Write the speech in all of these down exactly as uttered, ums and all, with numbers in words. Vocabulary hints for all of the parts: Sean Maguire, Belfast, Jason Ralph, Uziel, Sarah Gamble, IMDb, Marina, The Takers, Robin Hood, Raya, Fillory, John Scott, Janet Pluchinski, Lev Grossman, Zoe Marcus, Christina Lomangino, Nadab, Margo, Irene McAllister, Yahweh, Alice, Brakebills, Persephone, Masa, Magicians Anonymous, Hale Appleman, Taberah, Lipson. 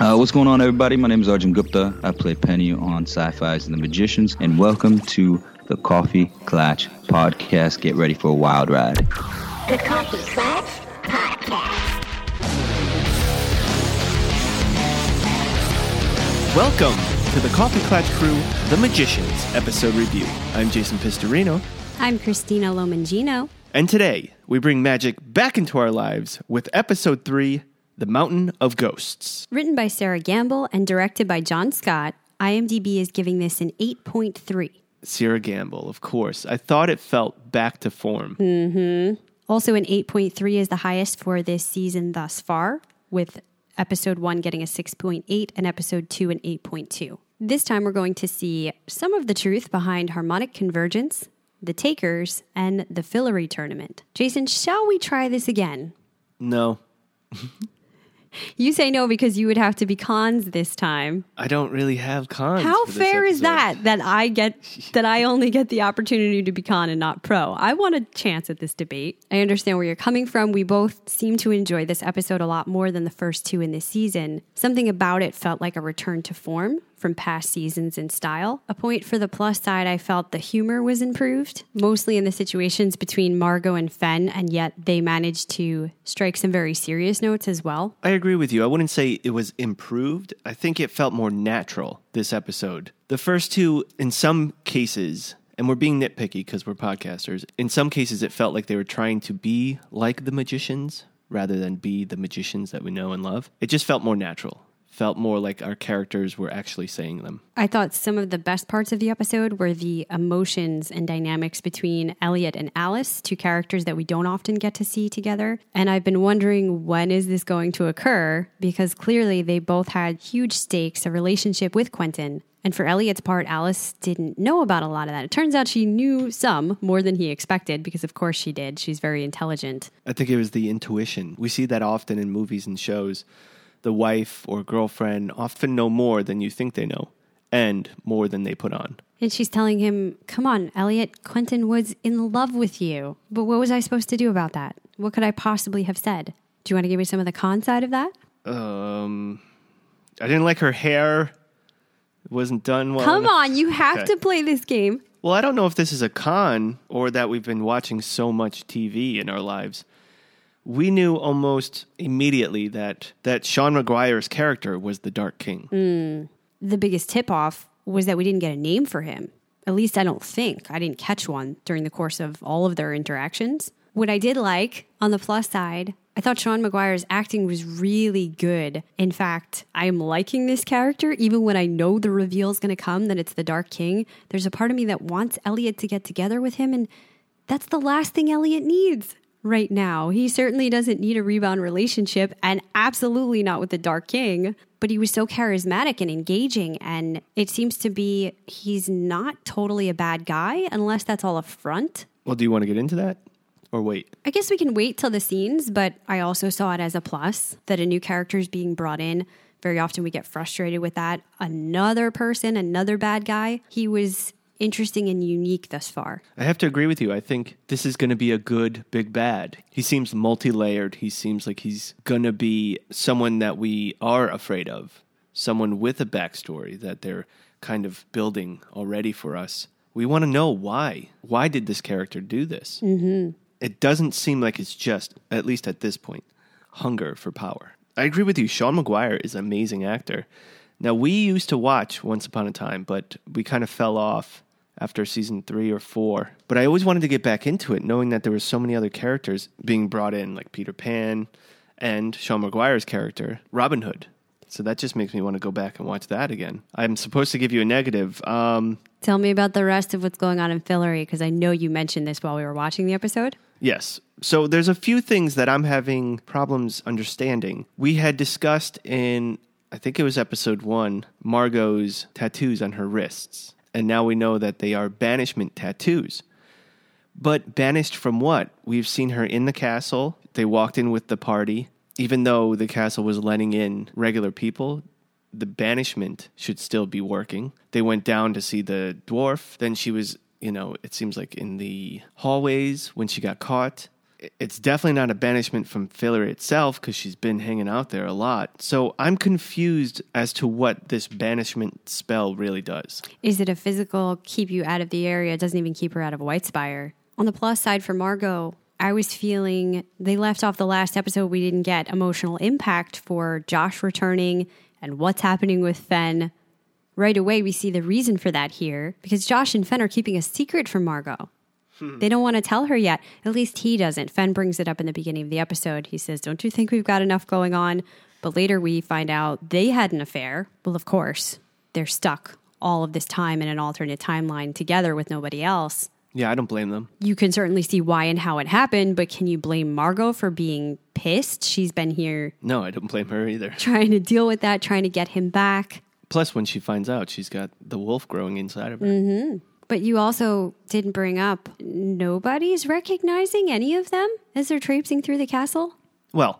Uh, what's going on, everybody? My name is Arjun Gupta. I play Penny on Sci-Fi's The Magicians, and welcome to the Coffee Klatch Podcast. Get ready for a wild ride. The Coffee Klatch Podcast. Welcome to the Coffee Klatch Crew, The Magicians episode review. I'm Jason Pistorino. I'm Christina Lomangino. And today, we bring magic back into our lives with episode three, The Mountain of Ghosts. Written by Sarah Gamble and directed by John Scott, I M D B is giving this an eight point three. Sarah Gamble, of course. I thought it felt back to form. Mm-hmm. Also, an eight point three is the highest for this season thus far, with episode one getting a six point eight and episode two an eight point two. This time, we're going to see some of the truth behind Harmonic Convergence, The Takers, and the Fillory Tournament. Jason, shall we try this again? No. You say no because you would have to be cons this time. I don't really have cons. How fair is that? That I get that I only get the opportunity to be con and not pro. I want a chance at this debate. I understand where you're coming from. We both seem to enjoy this episode a lot more than the first two in this season. Something about it felt like a return to form from past seasons in style. A point for the plus side, I felt the humor was improved, mostly in the situations between Margo and Fen, and yet they managed to strike some very serious notes as well. I agree with you. I wouldn't say it was improved. I think it felt more natural this episode. The first two, in some cases, and we're being nitpicky because we're podcasters, in some cases it felt like they were trying to be like the Magicians rather than be the Magicians that we know and love. It just felt more natural. Felt more like our characters were actually saying them. I thought some of the best parts of the episode were the emotions and dynamics between Elliot and Alice, two characters that we don't often get to see together. And I've been wondering, when is this going to occur? Because clearly they both had huge stakes, a relationship with Quentin. And for Elliot's part, Alice didn't know about a lot of that. It turns out she knew some, more than he expected, because of course she did. She's very intelligent. I think it was the intuition. We see that often in movies and shows. The wife or girlfriend often know more than you think they know, and more than they put on. And she's telling him, come on, Elliot, Quentin was in love with you. But what was I supposed to do about that? What could I possibly have said? Do you want to give me some of the con side of that? Um, I didn't like her hair. It wasn't done well. Come on, you have okay. to play this game. Well, I don't know if this is a con or that we've been watching so much T V in our lives. We knew almost immediately that, that Sean Maguire's character was the Dark King. Mm. The biggest tip-off was that we didn't get a name for him. At least I don't think. I didn't catch one during the course of all of their interactions. What I did like, on the plus side, I thought Sean Maguire's acting was really good. In fact, I am liking this character, even when I know the reveal is going to come, that it's the Dark King. There's a part of me that wants Elliot to get together with him, and that's the last thing Elliot needs. Right now, he certainly doesn't need a rebound relationship, and absolutely not with the Dark King, but he was so charismatic and engaging, and it seems to be he's not totally a bad guy, unless that's all a front. Well, do you want to get into that? Or wait? I guess we can wait till the scenes, but I also saw it as a plus that a new character is being brought in. Very often we get frustrated with that. Another person, another bad guy. He was interesting and unique thus far. I have to agree with you. I think this is going to be a good big bad. He seems multi-layered. He seems like he's going to be someone that we are afraid of, someone with a backstory that they're kind of building already for us. We want to know why. Why did this character do this? Mm-hmm. It doesn't seem like it's just, at least at this point, hunger for power. I agree with you. Sean Maguire is an amazing actor. Now, we used to watch Once Upon a Time, but we kind of fell off after season three or four. But I always wanted to get back into it, knowing that there were so many other characters being brought in, like Peter Pan and Sean Maguire's character, Robin Hood. So that just makes me want to go back and watch that again. I'm supposed to give you a negative. Um, Tell me about the rest of what's going on in Fillory, because I know you mentioned this while we were watching the episode. Yes. So there's a few things that I'm having problems understanding. We had discussed in, I think it was episode one, Margot's tattoos on her wrists. And now we know that they are banishment tattoos. But banished from what? We've seen her in the castle. They walked in with the party. Even though the castle was letting in regular people, the banishment should still be working. They went down to see the dwarf. Then she was, you know, it seems like in the hallways when she got caught. it's definitely not a banishment from Fillory itself because she's been hanging out there a lot. So I'm confused as to what this banishment spell really does. Is it a physical keep you out of the area? It doesn't even keep her out of Whitespire. On the plus side for Margo, I was feeling they left off the last episode. We didn't get emotional impact for Josh returning and what's happening with Fen. Right away, we see the reason for that here because Josh and Fen are keeping a secret from Margo. They don't want to tell her yet. At least he doesn't. Fen brings it up in the beginning of the episode. He says, don't you think we've got enough going on? But later we find out they had an affair. Well, of course, they're stuck all of this time in an alternate timeline together with nobody else. Yeah, I don't blame them. You can certainly see why and how it happened, but can you blame Margo for being pissed? She's been here. No, I don't blame her either. Trying to deal with that, trying to get him back. Plus, when she finds out, she's got the wolf growing inside of her. Mm-hmm. But you also didn't bring up, nobody's recognizing any of them as they're traipsing through the castle? Well,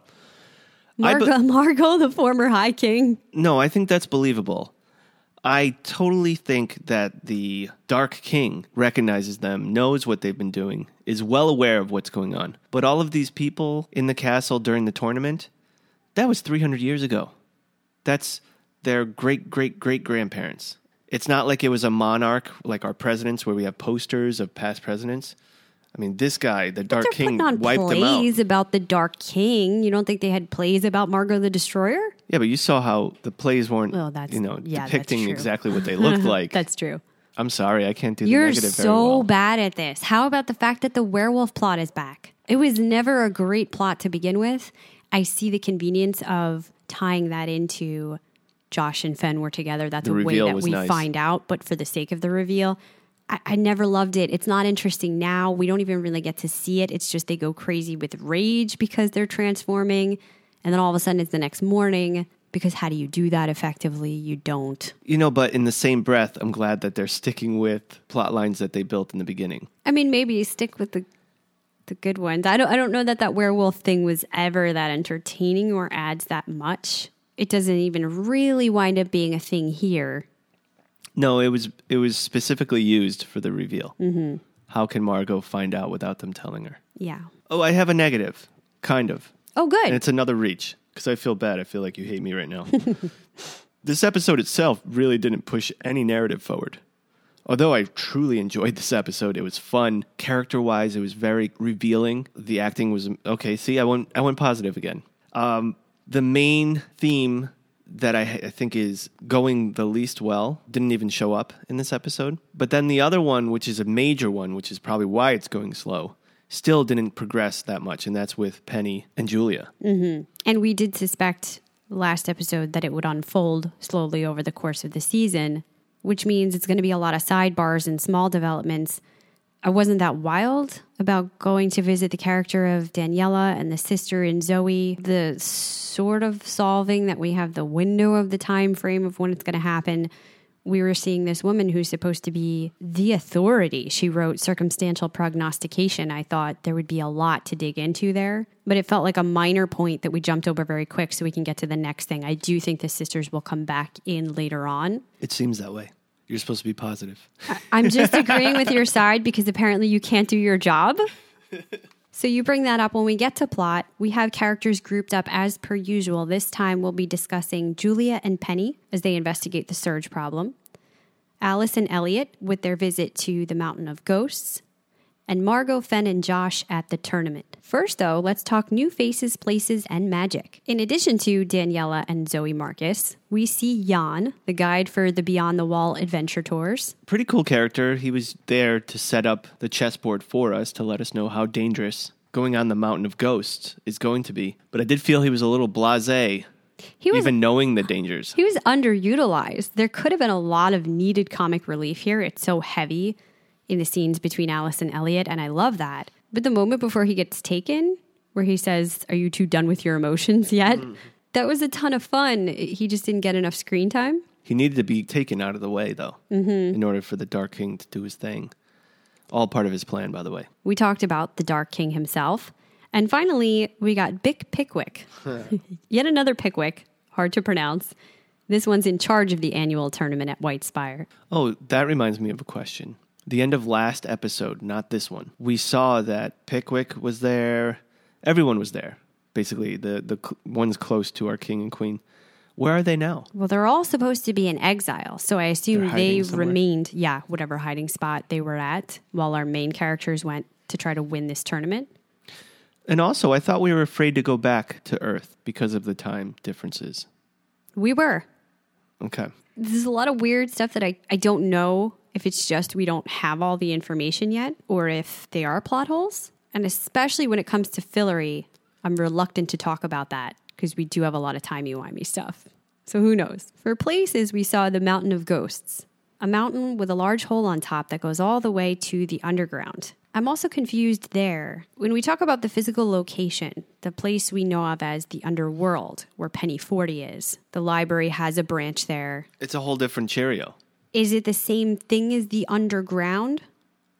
Margo, I be- Margo, the former High King. No, I think that's believable. I totally think that the Dark King recognizes them, knows what they've been doing, is well aware of what's going on. But all of these people in the castle during the tournament, that was three hundred years ago. That's their great-great-great-grandparents. It's not like it was a monarch, like our presidents, where we have posters of past presidents. I mean, this guy, the Dark King, wiped them out. Plays about the Dark King. You don't think they had plays about Margo the Destroyer? Yeah, but you saw how the plays weren't, well, that's, you know, yeah, depicting exactly what they looked like. That's true. I'm sorry, I can't do the You're negative so very well. You're so bad at this. How about the fact that the werewolf plot is back? It was never a great plot to begin with. I see the convenience of tying that into Josh and Fen were together. That's a way that we nice. find out. But for the sake of the reveal, I, I never loved it. It's not interesting now. We don't even really get to see it. It's just they go crazy with rage because they're transforming. And then all of a sudden it's the next morning. Because how do you do that effectively? You don't. You know, but in the same breath, I'm glad that they're sticking with plot lines that they built in the beginning. I mean, maybe you stick with the the good ones. I don't, I don't know that that werewolf thing was ever that entertaining or adds that much. It doesn't even really wind up being a thing here. No, it was it was specifically used for the reveal. Mm-hmm. How can Margo find out without them telling her? Yeah. Oh, I have a negative, kind of. Oh, good. And it's another reach, because I feel bad. I feel like you hate me right now. This episode itself really didn't push any narrative forward. Although I truly enjoyed this episode, it was fun. Character-wise, it was very revealing. The acting was... Okay, see, I went, I went positive again. Um... The main theme that I, I think is going the least well didn't even show up in this episode. But then the other one, which is a major one, which is probably why it's going slow, still didn't progress that much. And that's with Penny and Julia. Mm-hmm. And we did suspect last episode that it would unfold slowly over the course of the season, which means it's going to be a lot of sidebars and small developments. I wasn't that wild about going to visit the character of Daniela and the sister in Zoe. The sort of solving that we have the window of the time frame of when it's going to happen. We were seeing this woman who's supposed to be the authority. She wrote circumstantial prognostication. I thought there would be a lot to dig into there, but it felt like a minor point that we jumped over very quick so we can get to the next thing. I do think the sisters will come back in later on. It seems that way. You're supposed to be positive. I'm just agreeing with your side because apparently you can't do your job. So you bring that up when we get to plot. We have characters grouped up as per usual. This time we'll be discussing Julia and Penny as they investigate the surge problem. Alice and Elliot with their visit to the Mountain of Ghosts. And Margo, Fen, and Josh at the tournament. First, though, let's talk new faces, places, and magic. In addition to Daniela and Zoe Marcus, we see Jan, the guide for the Beyond the Wall adventure tours. Pretty cool character. He was there to set up the chessboard for us to let us know how dangerous going on the Mountain of Ghosts is going to be. But I did feel he was a little blasé, he was, even knowing the dangers. He was underutilized. There could have been a lot of needed comic relief here. It's so heavy in the scenes between Alice and Elliot, and I love that. But the moment before he gets taken, where he says, are you two done with your emotions yet? Mm. That was a ton of fun. He just didn't get enough screen time. He needed to be taken out of the way, though, mm-hmm. in order for the Dark King to do his thing. All part of his plan, by the way. We talked about the Dark King himself. And finally, we got Bic Pickwick. Yet another Pickwick, hard to pronounce. This one's in charge of the annual tournament at Whitespire. Oh, that reminds me of a question. the end of last episode, not this one, we saw that Pickwick was there. Everyone was there, basically, the, the cl- ones close to our king and queen. Where are they now? Well, they're all supposed to be in exile, so I assume they somewhere. remained, yeah, whatever hiding spot they were at while our main characters went to try to win this tournament. And also, I thought we were afraid to go back to Earth because of the time differences. We were. Okay. There's a lot of weird stuff that I, I don't know if it's just we don't have all the information yet or if they are plot holes. And especially when it comes to Fillory, I'm reluctant to talk about that, because we do have a lot of timey-wimey stuff. So who knows? For places, we saw the Mountain of Ghosts, a mountain with a large hole on top that goes all the way to the underground. I'm also confused there. When we talk about the physical location, the place we know of as the underworld, where Penny Forty is, the library has a branch there. It's a whole different cheerio. Is it the same thing as the underground,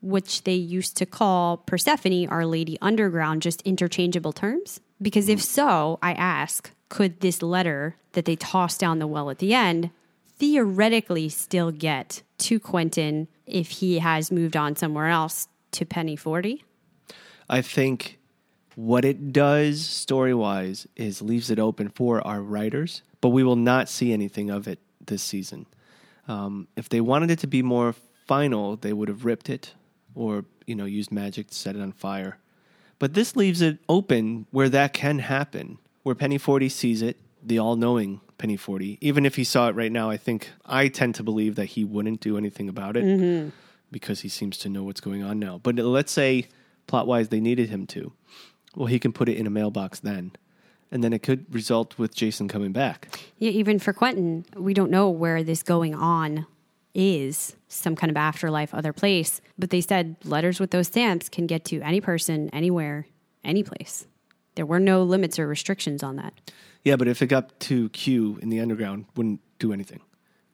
which they used to call Persephone, Our Lady Underground, just interchangeable terms? Because if so, I ask, could this letter that they tossed down the well at the end theoretically still get to Quentin if he has moved on somewhere else to Penny Forty? I think what it does story-wise is leaves it open for our writers, but we will not see anything of it this season. Um, if they wanted it to be more final, they would have ripped it or, you know, used magic to set it on fire. But this leaves it open where that can happen, where Penny Forty sees it, the all-knowing Penny Forty. Even if he saw it right now, I think I tend to believe that he wouldn't do anything about it mm-hmm. because he seems to know what's going on now. But let's say, plot-wise, they needed him to. Well, he can put it in a mailbox then. And then it could result with Jason coming back. Yeah, even for Quentin, we don't know where this going on is, some kind of afterlife, other place. But they said letters with those stamps can get to any person, anywhere, any place. There were no limits or restrictions on that. Yeah, but if it got to Q in the underground, wouldn't do anything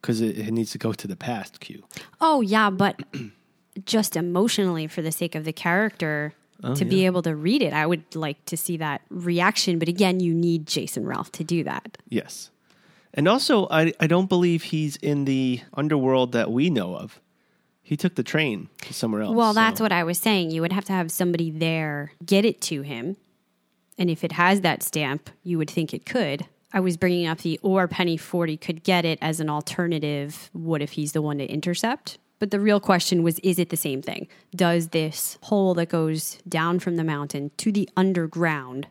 because it, it needs to go to the past Q. Oh, yeah, but just emotionally for the sake of the character oh, to yeah. be able to read it, I would like to see that reaction. But again, you need Jason Ralph to do that. Yes. And also, I, I don't believe he's in the underworld that we know of. He took the train to somewhere else. Well, that's so. what I was saying. You would have to have somebody there get it to him. And if it has that stamp, you would think it could. I was bringing up the or Penny Forty could get it as an alternative. What if he's the one to intercept? But the real question was, is it the same thing? Does this hole that goes down from the mountain to the underground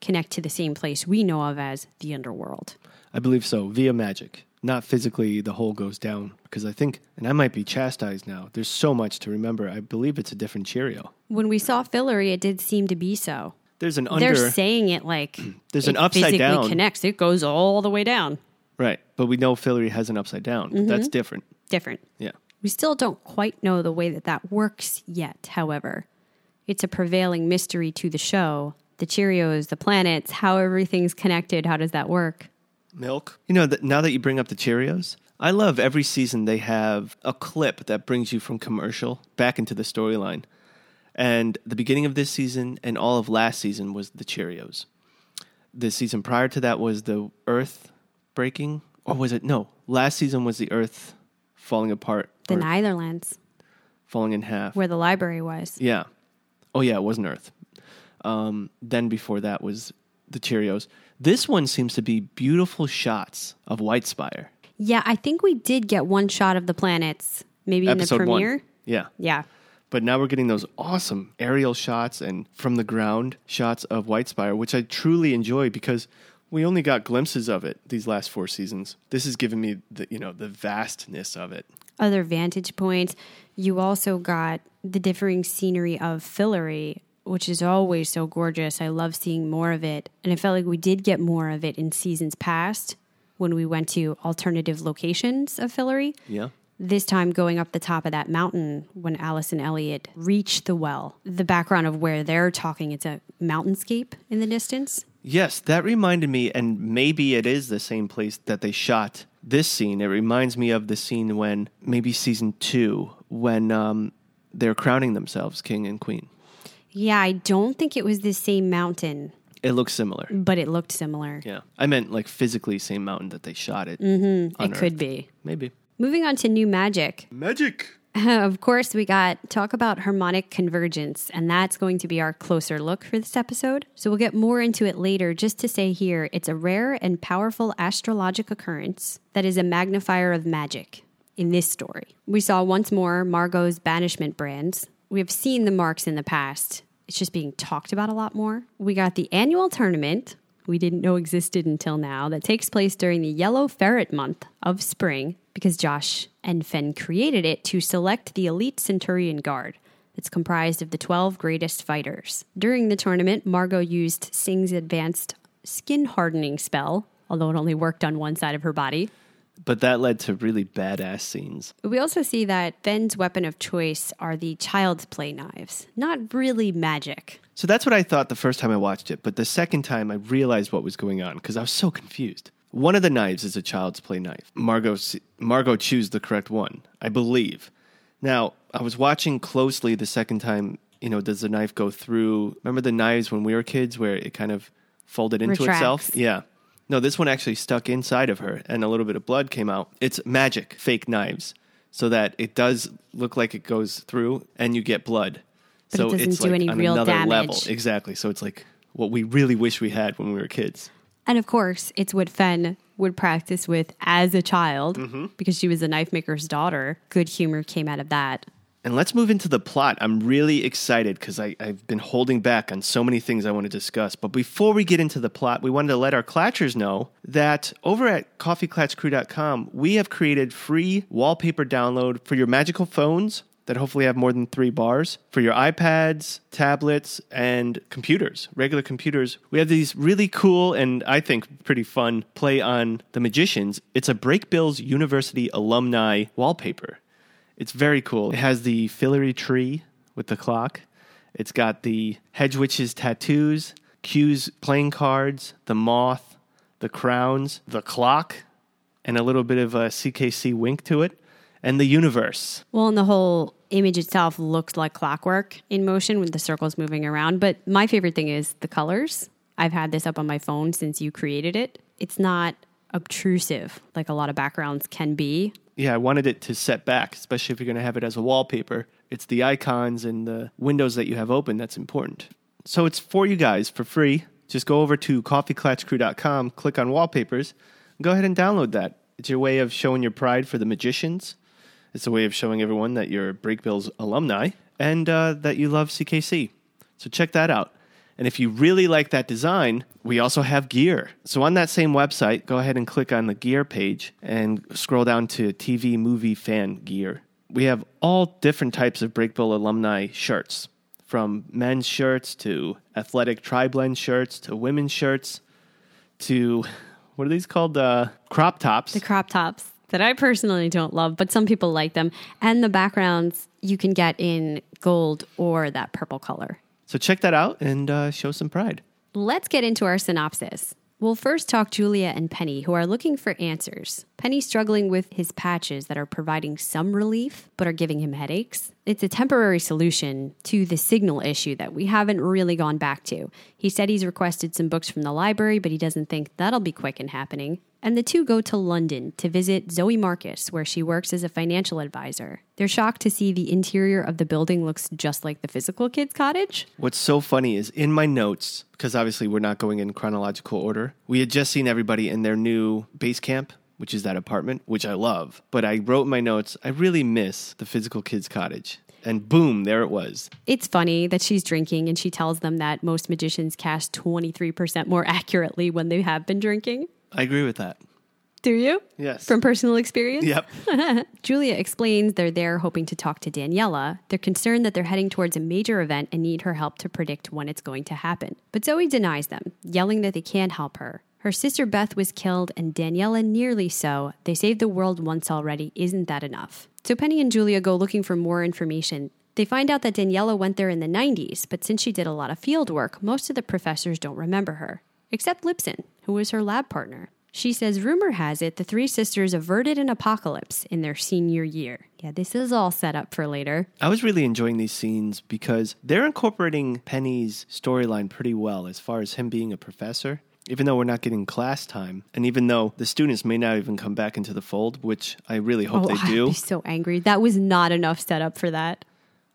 connect to the same place we know of as the underworld? I believe so, via magic. Not physically the hole goes down, because I think, and I might be chastised now, there's so much to remember. I believe it's a different cheerio. When we saw Fillory, it did seem to be so. There's an under... They're saying it like there's it an upside down. Connects. It goes all the way down. Right, but we know Fillory has an upside down. Mm-hmm. That's different. Different. Yeah. We still don't quite know the way that that works yet, however. It's a prevailing mystery to the show. The Cheerios, the planets, how everything's connected, how does that work? Milk. You know, th- now that you bring up the Cheerios, I love every season they have a clip that brings you from commercial back into the storyline. And the beginning of this season and all of last season was the Cheerios. The season prior to that was the Earth breaking, or was it? No, last season was the Earth falling apart. The Netherlands. Falling in half. Where the library was. Yeah. Oh, yeah, it wasn't Earth. Um, then before that was the Cheerios. This one seems to be beautiful shots of Whitespire. Yeah, I think we did get one shot of the planets, maybe Episode in the premiere. One. Yeah. Yeah. But now we're getting those awesome aerial shots and from the ground shots of Whitespire, which I truly enjoy because we only got glimpses of it these last four seasons. This has given me the, you know, the vastness of it. Other vantage points. You also got the differing scenery of Fillory, which is always so gorgeous. I love seeing more of it. And I felt like we did get more of it in seasons past when we went to alternative locations of Fillory. Yeah. This time going up the top of that mountain when Alice and Elliot reach the well. The background of where they're talking, it's a mountainscape in the distance. Yes, that reminded me, and maybe it is the same place that they shot this scene. It reminds me of the scene when, maybe season two, when um, they're crowning themselves king and queen. Yeah, I don't think it was the same mountain. It looked similar. But it looked similar. Yeah. I meant like physically same mountain that they shot it. Mm-hmm. It Earth. Could be. Maybe. Moving on to new magic. Magic. Of course, we got talk about harmonic convergence, and that's going to be our closer look for this episode. So we'll get more into it later. Just to say here, it's a rare and powerful astrologic occurrence that is a magnifier of magic. In this story, we saw once more Margot's banishment brands. We have seen the marks in the past. It's just being talked about a lot more. We got the annual tournament we didn't know existed until now that takes place during the Yellow Ferret month of spring, because Josh and Fen created it to select the elite Centurion Guard. It's comprised of the twelve greatest fighters. During the tournament, Margo used Sing's advanced skin hardening spell, although it only worked on one side of her body. But that led to really badass scenes. We also see that Fen's weapon of choice are the child's play knives. Not really magic. So that's what I thought the first time I watched it, but the second time I realized what was going on because I was so confused. One of the knives is a child's play knife. Margo, Margo chose the correct one, I believe. Now, I was watching closely the second time, you know, does the knife go through? Remember the knives when we were kids where it kind of folded into Retracts. itself? Yeah. No, this one actually stuck inside of her, and a little bit of blood came out. It's magic, fake knives, so that it does look like it goes through, and you get blood. But so it doesn't it's do like any on real another damage. Level, exactly. So it's like what we really wish we had when we were kids. And of course, it's what Fen would practice with as a child, mm-hmm. because she was a knife maker's daughter. Good humor came out of that. And let's move into the plot. I'm really excited because I've been holding back on so many things I want to discuss. But before we get into the plot, we wanted to let our Klatchers know that over at coffee klatch crew dot com, we have created free wallpaper download for your magical phones that hopefully have more than three bars, for your iPads, tablets, and computers, regular computers. We have these really cool and I think pretty fun play on The Magicians. It's a Brakebills University alumni wallpaper. It's very cool. It has the Fillory tree with the clock. It's got the hedge witch's tattoos, Q's playing cards, the moth, the crowns, the clock, and a little bit of a C K C wink to it, and the universe. Well, and the whole image itself looks like clockwork in motion with the circles moving around. But my favorite thing is the colors. I've had this up on my phone since you created it. It's not obtrusive like a lot of backgrounds can be. Yeah, I wanted it to set back, especially if you're going to have it as a wallpaper. It's the icons and the windows that you have open that's important. So it's for you guys for free. Just go over to coffee klatch crew dot com, click on wallpapers, and go ahead and download that. It's your way of showing your pride for The Magicians. It's a way of showing everyone that you're Brakebills alumni and uh, that you love C K C. So check that out. And if you really like that design, we also have gear. So on that same website, go ahead and click on the gear page and scroll down to T V, movie, fan gear. We have all different types of Brakebill alumni shirts, from men's shirts to athletic tri-blend shirts to women's shirts to, what are these called? Uh, crop tops. The crop tops that I personally don't love, but some people like them. And the backgrounds you can get in gold or that purple color. So check that out and uh, show some pride. Let's get into our synopsis. We'll first talk Julia and Penny, who are looking for answers. Penny's struggling with his patches that are providing some relief, but are giving him headaches. It's a temporary solution to the signal issue that we haven't really gone back to. He said he's requested some books from the library, but he doesn't think that'll be quick in happening. And the two go to London to visit Zoe Marcus, where she works as a financial advisor. They're shocked to see the interior of the building looks just like the physical kid's cottage. What's so funny is in my notes, because obviously we're not going in chronological order, we had just seen everybody in their new base camp, which is that apartment, which I love. But I wrote in my notes, I really miss the physical kid's cottage. And boom, there it was. It's funny that she's drinking and she tells them that most magicians cast twenty-three percent more accurately when they have been drinking. I agree with that. Do you? Yes. From personal experience? Yep. Julia explains they're there hoping to talk to Daniela. They're concerned that they're heading towards a major event and need her help to predict when it's going to happen. But Zoe denies them, yelling that they can't help her. Her sister Beth was killed and Daniela nearly so. They saved the world once already. Isn't that enough? So Penny and Julia go looking for more information. They find out that Daniela went there in the nineties, but since she did a lot of field work, most of the professors don't remember her. Except Lipson, who was her lab partner. She says rumor has it the three sisters averted an apocalypse in their senior year. Yeah, this is all set up for later. I was really enjoying these scenes because they're incorporating Penny's storyline pretty well as far as him being a professor. even though we're not getting class time, and even though the students may not even come back into the fold, which I really hope oh, they I'd do. I'd be so angry. That was not enough setup for that.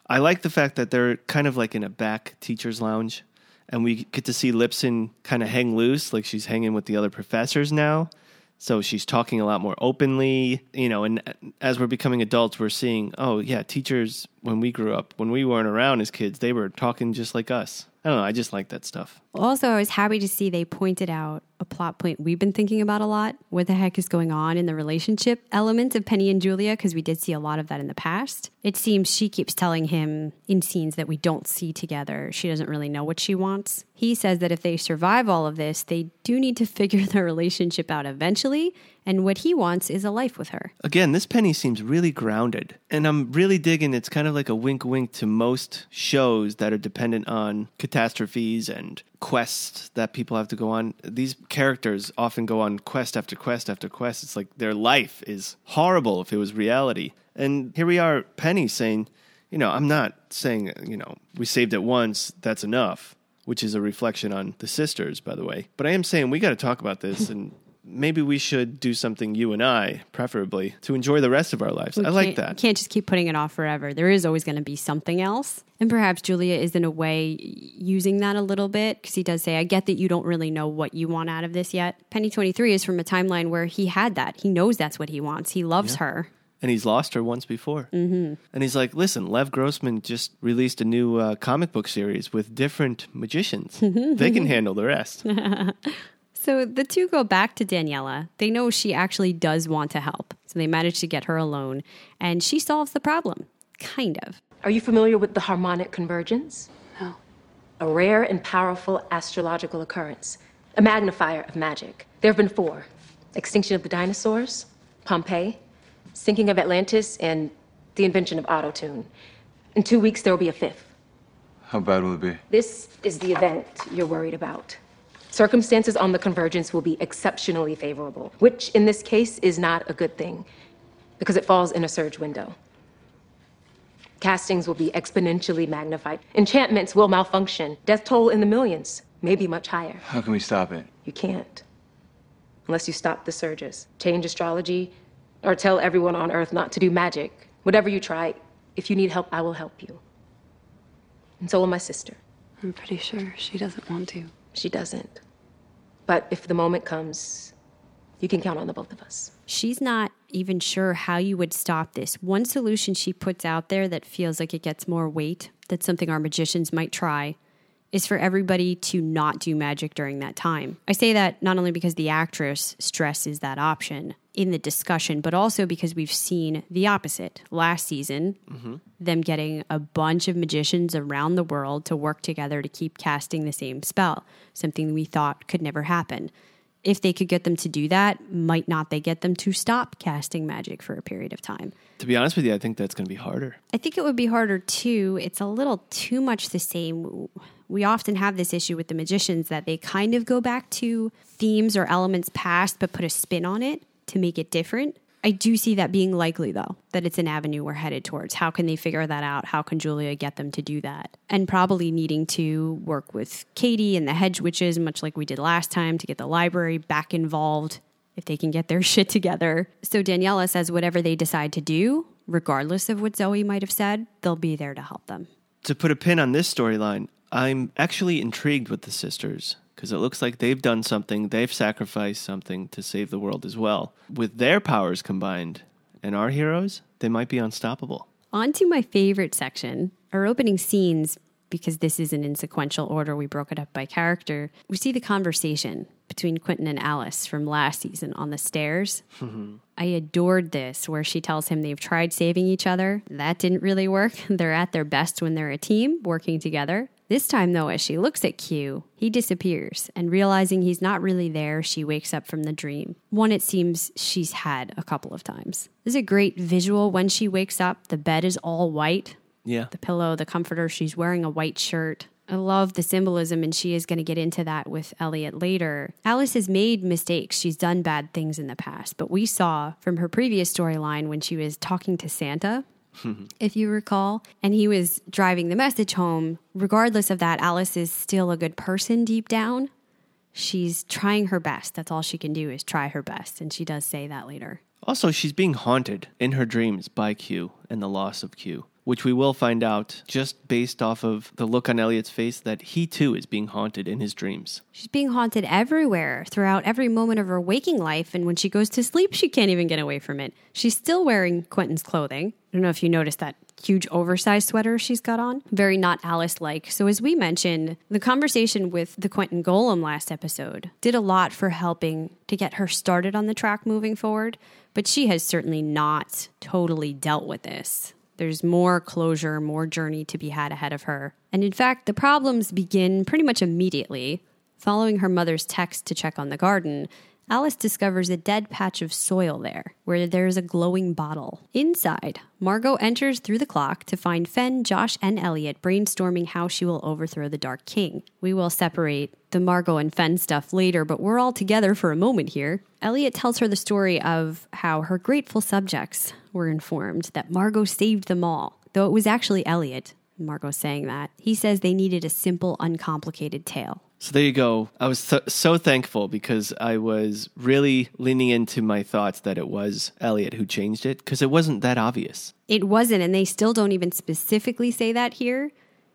I like the fact that they're kind of like in a back teacher's lounge, and we get to see Lipson kind of hang loose, like she's hanging with the other professors now. So she's talking a lot more openly, you know, and as we're becoming adults, we're seeing, oh, yeah, teachers, when we grew up, when we weren't around as kids, they were talking just like us. I don't know. I just like that stuff. Also, I was happy to see they pointed out a plot point we've been thinking about a lot. What the heck is going on in the relationship element of Penny and Julia? Because we did see a lot of that in the past. It seems she keeps telling him in scenes that we don't see together, she doesn't really know what she wants. He says that if they survive all of this, they do need to figure their relationship out eventually. And what he wants is a life with her. Again, this Penny seems really grounded. And I'm really digging it's kind of like a wink-wink to most shows that are dependent on catastrophes and quests that people have to go on. These characters often go on quest after quest after quest. It's like their life is horrible if it was reality. And here we are, Penny saying, you know, I'm not saying, you know, we saved it once, that's enough, which is a reflection on the sisters, by the way. But I am saying we got to talk about this and... maybe we should do something, you and I, preferably, to enjoy the rest of our lives. I like that. You can't just keep putting it off forever. There is always going to be something else. And perhaps Julia is, in a way, using that a little bit, because he does say, I get that you don't really know what you want out of this yet. Penny twenty-three is from a timeline where he had that. He knows that's what he wants. He loves yeah. her. And he's lost her once before. Mm-hmm. And he's like, listen, Lev Grossman just released a new uh, comic book series with different magicians. They can handle the rest. So the two go back to Daniela. They know she actually does want to help. So they manage to get her alone. And she solves the problem. Kind of. Are you familiar with the Harmonic Convergence? No. A rare and powerful astrological occurrence. A magnifier of magic. There have been four. Extinction of the dinosaurs, Pompeii, sinking of Atlantis, and the invention of auto-tune. In two weeks, there will be a fifth. How bad will it be? This is the event you're worried about. Circumstances on the convergence will be exceptionally favorable, which in this case is not a good thing because it falls in a surge window. Castings will be exponentially magnified. Enchantments will malfunction. Death toll in the millions, maybe much higher. How can we stop it? You can't, unless you stop the surges, change astrology, or tell everyone on Earth not to do magic. Whatever you try, if you need help, I will help you. And so will my sister. I'm pretty sure she doesn't want to. She doesn't. But if the moment comes, you can count on the both of us. She's not even sure how you would stop this. One solution she puts out there that feels like it gets more weight, that's something our magicians might try, is for everybody to not do magic during that time. I say that not only because the actress stresses that option in the discussion, but also because we've seen the opposite. Last season, mm-hmm. them getting a bunch of magicians around the world to work together to keep casting the same spell, something we thought could never happen. If they could get them to do that, might not they get them to stop casting magic for a period of time? To be honest with you, I think that's going to be harder. I think it would be harder too. It's a little too much the same. We often have this issue with the magicians that they kind of go back to themes or elements past, but put a spin on it to make it different. I do see that being likely, though, that it's an avenue we're headed towards. How can they figure that out? How can Julia get them to do that? And probably needing to work with Katie and the Hedge Witches, much like we did last time, to get the library back involved if they can get their shit together. So Daniela says whatever they decide to do, regardless of what Zoe might have said, they'll be there to help them. To put a pin on this storyline, I'm actually intrigued with the sisters, because it looks like they've done something, they've sacrificed something to save the world as well. With their powers combined and our heroes, they might be unstoppable. On to my favorite section, our opening scenes, because this isn't in sequential order, we broke it up by character. We see the conversation between Quentin and Alice from last season on the stairs. Mm-hmm. I adored this, where she tells him they've tried saving each other. That didn't really work. They're at their best when they're a team working together. This time, though, as she looks at Q, he disappears, and realizing he's not really there, she wakes up from the dream. One, it seems she's had a couple of times. This is a great visual. When she wakes up, the bed is all white. Yeah. The pillow, the comforter, she's wearing a white shirt. I love the symbolism, and she is going to get into that with Elliot later. Alice has made mistakes. She's done bad things in the past, but we saw from her previous storyline when she was talking to Santa, if you recall, and he was driving the message home. Regardless of that, Alice is still a good person deep down. she's trying her best. That's all she can do is try her best. And she does say that later. Also, she's being haunted in her dreams by Q and the loss of Q, which we will find out just based off of the look on Elliot's face that he too is being haunted in his dreams. She's being haunted everywhere throughout every moment of her waking life. And when she goes to sleep, she can't even get away from it. She's still wearing Quentin's clothing. I don't know if you noticed that huge oversized sweater she's got on. Very not Alice-like. So as we mentioned, the conversation with the Quentin Golem last episode did a lot for helping to get her started on the track moving forward, but she has certainly not totally dealt with this. There's more closure, more journey to be had ahead of her. And in fact, the problems begin pretty much immediately. Following her mother's text to check on the garden, Alice discovers a dead patch of soil there, where there's a glowing bottle. Inside, Margo enters through the clock to find Fen, Josh, and Elliot brainstorming how she will overthrow the Dark King. We will separate the Margo and Fen stuff later, but we're all together for a moment here. Elliot tells her the story of how her grateful subjects were informed that Margo saved them all, though it was actually Elliot, Margo saying that. He says they needed a simple, uncomplicated tale. So there you go. I was th- so thankful because I was really leaning into my thoughts that it was Elliot who changed it because it wasn't that obvious. It wasn't, and they still don't even specifically say that here.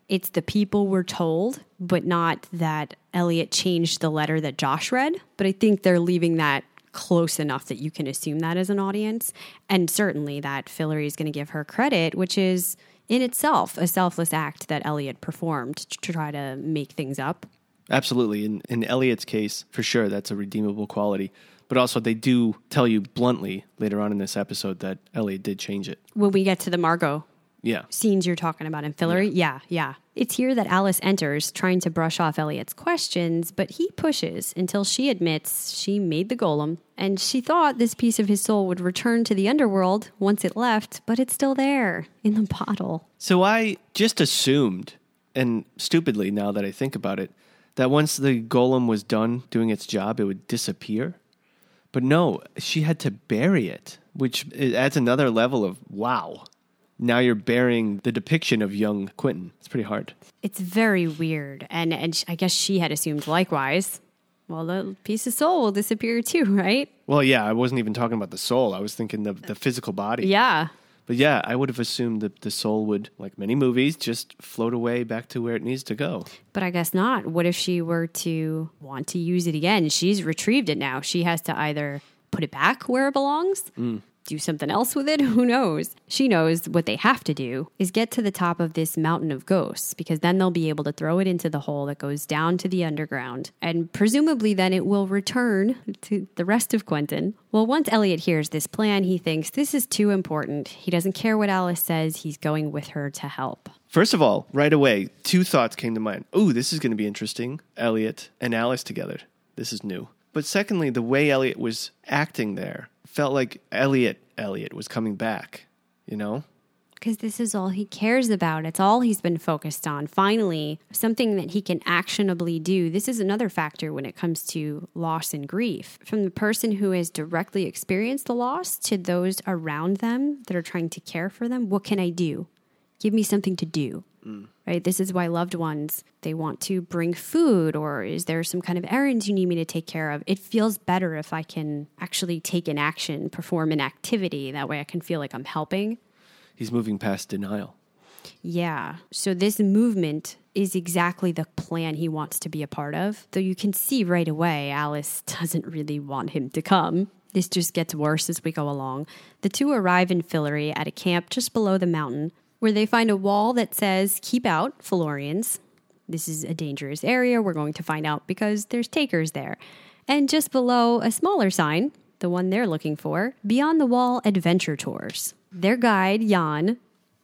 It's the people were told, but not that Elliot changed the letter that Josh read. But I think they're leaving that close enough that you can assume that as an audience. And certainly that Fillory is going to give her credit, which is in itself a selfless act that Elliot performed to try to make things up. Absolutely. In in Elliot's case, for sure, that's a redeemable quality. But also they do tell you bluntly later on in this episode that Elliot did change it. When we get to the Margo yeah. scenes you're talking about in Fillory, yeah. yeah, yeah. It's here that Alice enters, trying to brush off Elliot's questions, but he pushes until she admits she made the golem, and she thought this piece of his soul would return to the underworld once it left, but it's still there, in the bottle. So I just assumed, and stupidly now that I think about it, that once the golem was done doing its job, it would disappear. But no, she had to bury it, which adds another level of, wow, now you're burying the depiction of young Quentin. It's pretty hard. It's very weird. And and I guess she had assumed likewise, well, the piece of soul will disappear too, right? Well, yeah, I wasn't even talking about the soul. I was thinking the, the physical body. Yeah. But yeah, I would have assumed that the soul would, like many movies, just float away back to where it needs to go. But I guess not. What if she were to want to use it again? She's retrieved it now. She has to either put it back where it belongs, mm. do something else with it. Who knows? She knows what they have to do is get to the top of this mountain of ghosts, because then they'll be able to throw it into the hole that goes down to the underground. And presumably then it will return to the rest of Quentin. Well, once Elliot hears this plan, he thinks this is too important. He doesn't care what Alice says. He's going with her to help. First of all, right away, two thoughts came to mind. Ooh, this is going to be interesting. Elliot and Alice together. This is new. But secondly, the way Elliot was acting there felt like Elliot, Elliot was coming back, you know? Because this is all he cares about. It's all he's been focused on. Finally, something that he can actionably do. This is another factor when it comes to loss and grief. From the person who has directly experienced the loss to those around them that are trying to care for them, what can I do? Give me something to do. Mm. Right? This is why loved ones, they want to bring food, or is there some kind of errands you need me to take care of? It feels better if I can actually take an action, perform an activity. That way I can feel like I'm helping. He's moving past denial. Yeah. So this movement is exactly the plan he wants to be a part of. Though you can see right away, Alice doesn't really want him to come. This just gets worse as we go along. The two arrive in Fillory at a camp just below the mountain, where they find a wall that says, keep out, Fillorians. This is a dangerous area. We're going to find out because there's takers there. And just below a smaller sign, the one they're looking for, Beyond the Wall Adventure Tours. Their guide, Jan,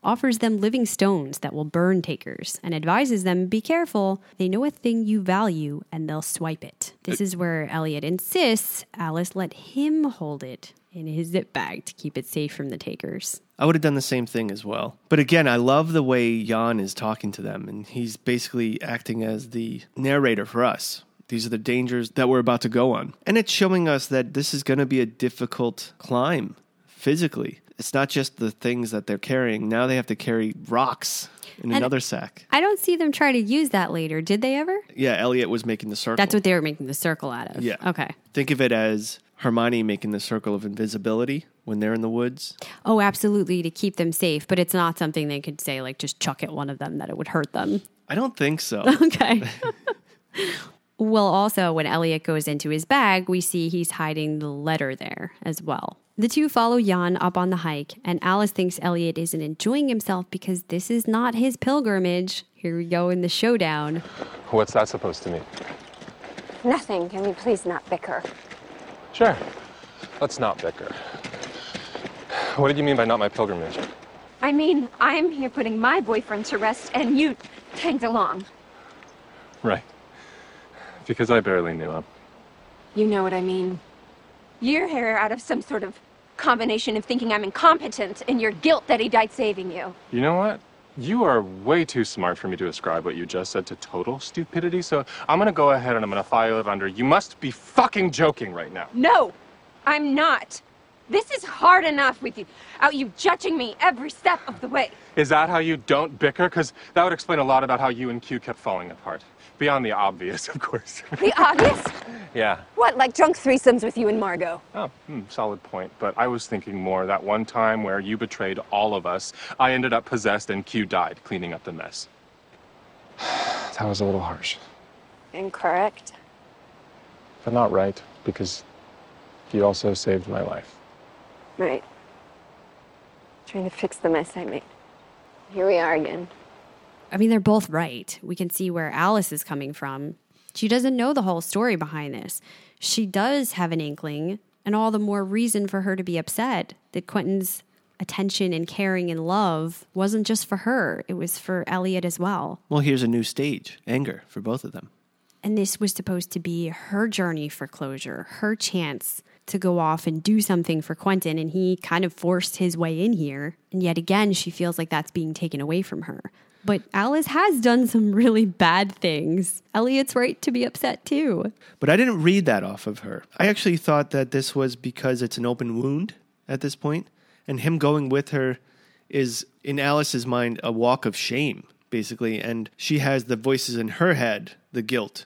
offers them living stones that will burn takers and advises them, be careful. They know a thing you value and they'll swipe it. This is where Elliot insists Alice let him hold it in his zip bag to keep it safe from the takers. I would have done the same thing as well. But again, I love the way Jan is talking to them, and he's basically acting as the narrator for us. These are the dangers that we're about to go on. And it's showing us that this is going to be a difficult climb physically. it's not just the things that they're carrying. Now they have to carry rocks in and another sack. I don't see them try to use that later. Did they ever? Yeah, Elliot was making the circle. That's what they were making the circle out of. Yeah. Okay. Think of it as Hermione making the circle of invisibility when they're in the woods. Oh, absolutely, to keep them safe. But it's not something they could say, like, just chuck at one of them, that it would hurt them. I don't think so. Okay. Well, also, when Elliot goes into his bag, we see he's hiding the letter there as well. The two follow Jan up on the hike, and Alice thinks Elliot isn't enjoying himself because this is not his pilgrimage. Here we go in the showdown. What's that supposed to mean? Nothing. Can we please not bicker? Sure. Let's not bicker. What did you mean by not my pilgrimage? I mean, I'm here putting my boyfriend to rest, and you tagged along. Right. Because I barely knew him. You know what I mean. You're here out of some sort of combination of thinking I'm incompetent and your guilt that he died saving you. You know what? You are way too smart for me to ascribe what you just said to total stupidity, so I'm gonna go ahead and I'm gonna file it under. You must be fucking joking right now. No, I'm not. This is hard enough with you, out you judging me every step of the way. Is that how you don't bicker? Because that would explain a lot about how you and Q kept falling apart. Beyond the obvious, of course. The obvious? Yeah. What, like drunk threesomes with you and Margo? Oh, hmm, solid point. But I was thinking more that one time where you betrayed all of us, I ended up possessed and Q died cleaning up the mess. That was a little harsh. Incorrect. But not right, because you also saved my life. Right. Trying to fix the mess I made. Here we are again. I mean, they're both right. We can see where Alice is coming from. She doesn't know the whole story behind this. She does have an inkling, and all the more reason for her to be upset that Quentin's attention and caring and love wasn't just for her. It was for Elliot as well. Well, here's a new stage, anger, for both of them. And this was supposed to be her journey for closure, her chance to go off and do something for Quentin, and he kind of forced his way in here. And yet again, she feels like that's being taken away from her. But Alice has done some really bad things. Elliot's right to be upset too. But I didn't read that off of her. I actually thought that this was because it's an open wound at this point, and him going with her is, in Alice's mind, a walk of shame, basically. And she has the voices in her head, the guilt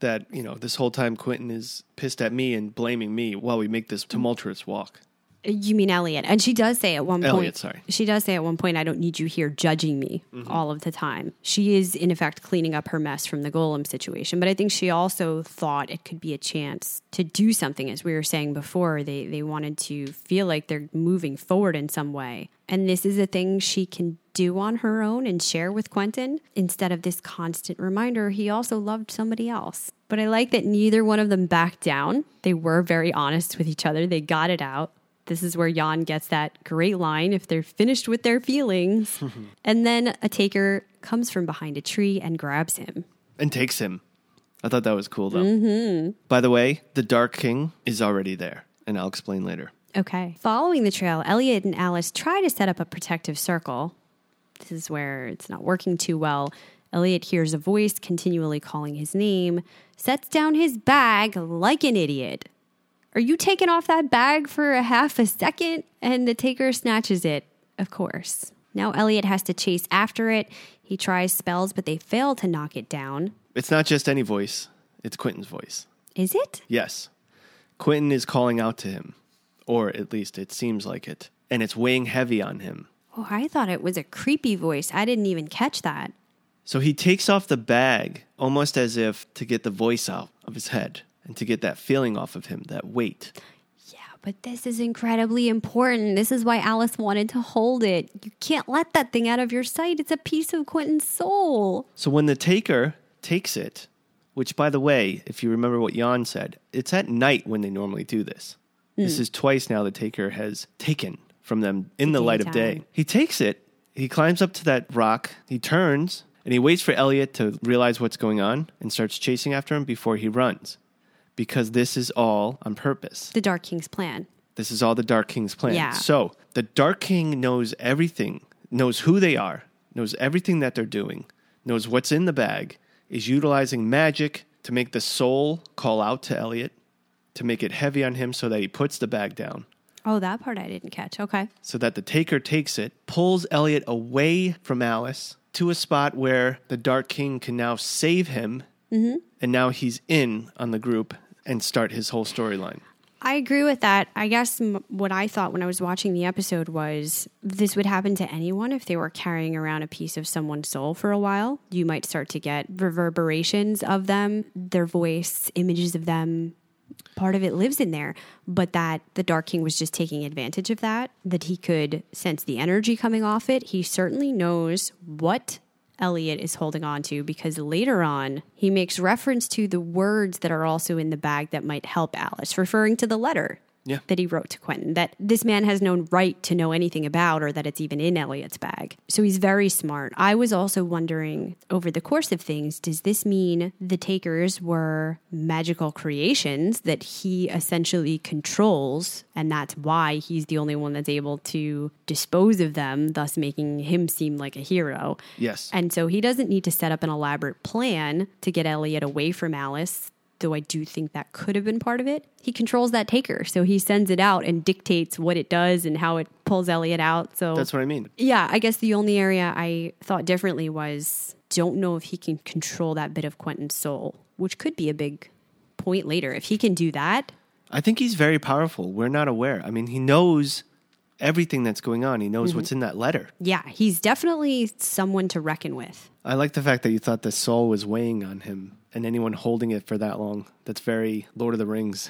that, you know, this whole time Quentin is pissed at me and blaming me while we make this tumultuous walk. You mean Elliot. And she does say at one point... Elliot, sorry. She does say at one point, I don't need you here judging me mm-hmm. all of the time. She is, in effect, cleaning up her mess from the golem situation. But I think she also thought it could be a chance to do something. As we were saying before, they, they wanted to feel like they're moving forward in some way. And this is a thing she can do on her own and share with Quentin instead of this constant reminder he also loved somebody else. But I like that neither one of them backed down. They were very honest with each other. They got it out. This is where Jan gets that great line, if they're finished with their feelings. And then a taker comes from behind a tree and grabs him. And takes him. I thought that was cool, though. Mm-hmm. By the way, the Dark King is already there, and I'll explain later. Okay. Following the trail, Elliot and Alice try to set up a protective circle. This is where it's not working too well. Elliot hears a voice continually calling his name, sets down his bag like an idiot. Are you taking off that bag for a half a second? And the taker snatches it, of course. Now Elliot has to chase after it. He tries spells, but they fail to knock it down. It's not just any voice. It's Quentin's voice. Is it? Yes. Quentin is calling out to him. Or at least it seems like it. And it's weighing heavy on him. Oh, I thought it was a creepy voice. I didn't even catch that. So he takes off the bag almost as if to get the voice out of his head. And to get that feeling off of him, that weight. Yeah, but this is incredibly important. This is why Alice wanted to hold it. You can't let that thing out of your sight. It's a piece of Quentin's soul. So when the taker takes it, which, by the way, if you remember what Jan said, it's at night when they normally do this. Mm. This is twice now the taker has taken from them in the, the light of day. He takes it. He climbs up to that rock. He turns, and he waits for Elliot to realize what's going on and starts chasing after him before he runs. Because this is all on purpose. The Dark King's plan. This is all the Dark King's plan. Yeah. So the Dark King knows everything, knows who they are, knows everything that they're doing, knows what's in the bag, is utilizing magic to make the soul call out to Elliot, to make it heavy on him so that he puts the bag down. Oh, that part I didn't catch. Okay. So that the Taker takes it, pulls Elliot away from Alice to a spot where the Dark King can now save him. Mm-hmm. And now he's in on the group and start his whole storyline. I agree with that. I guess m- what I thought when I was watching the episode was this would happen to anyone if they were carrying around a piece of someone's soul for a while. You might start to get reverberations of them, their voice, images of them. Part of it lives in there, but that the Dark King was just taking advantage of that, that he could sense the energy coming off it. He certainly knows what Elliot is holding on to, because later on he makes reference to the words that are also in the bag that might help Alice, referring to the letter yeah. that he wrote to Quentin, that this man has no right to know anything about, or that it's even in Elliot's bag. So he's very smart. I was also wondering, over the course of things, does this mean the Takers were magical creations that he essentially controls, and that's why he's the only one that's able to dispose of them, thus making him seem like a hero? Yes. And so he doesn't need to set up an elaborate plan to get Elliot away from Alice, though I do think that could have been part of it. He controls that Taker, so he sends it out and dictates what it does and how it pulls Elliot out. So that's what I mean. Yeah, I guess the only area I thought differently was, don't know if he can control that bit of Quentin's soul, which could be a big point later. If he can do that... I think he's very powerful. We're not aware. I mean, he knows everything that's going on. He knows mm-hmm. what's in that letter. Yeah, he's definitely someone to reckon with. I like the fact that you thought the soul was weighing on him, and anyone holding it for that long. That's very Lord of the Rings.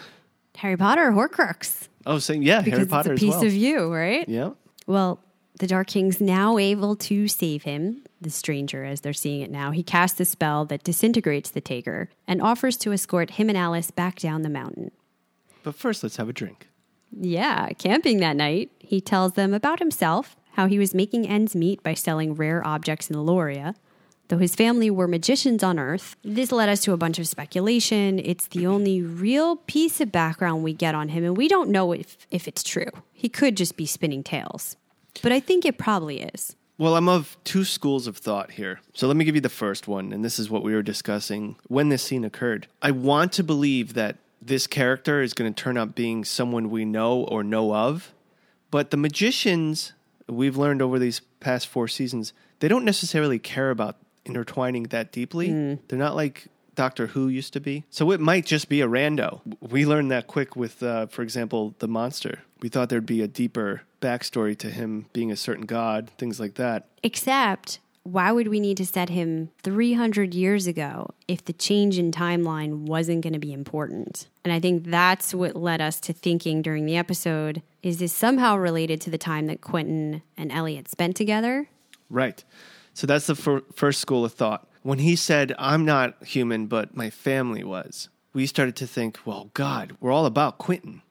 Harry Potter, Horcrux. Oh, same. Yeah, because Harry Potter as well. It's a piece of you, right? Yeah. Well, the Dark King's now able to save him, the stranger as they're seeing it now. He casts a spell that disintegrates the Taker and offers to escort him and Alice back down the mountain. But first, let's have a drink. Yeah, camping that night, he tells them about himself, how he was making ends meet by selling rare objects in Loria. Though his family were magicians on Earth, this led us to a bunch of speculation. It's the only real piece of background we get on him, and we don't know if, if it's true. He could just be spinning tales. But I think it probably is. Well, I'm of two schools of thought here. So let me give you the first one, and this is what we were discussing when this scene occurred. I want to believe that this character is going to turn up being someone we know or know of, but the magicians, we've learned over these past four seasons, they don't necessarily care about intertwining that deeply. Mm. They're not like Doctor Who used to be. So it might just be a rando. We learned that quick with, uh, for example, the monster. We thought there'd be a deeper backstory to him being a certain god, things like that. Except, why would we need to set him three hundred years ago if the change in timeline wasn't going to be important? And I think that's what led us to thinking during the episode, is this somehow related to the time that Quentin and Elliot spent together? Right. So that's the fir- first school of thought. When he said, I'm not human, but my family was, we started to think, well, God, we're all about Quentin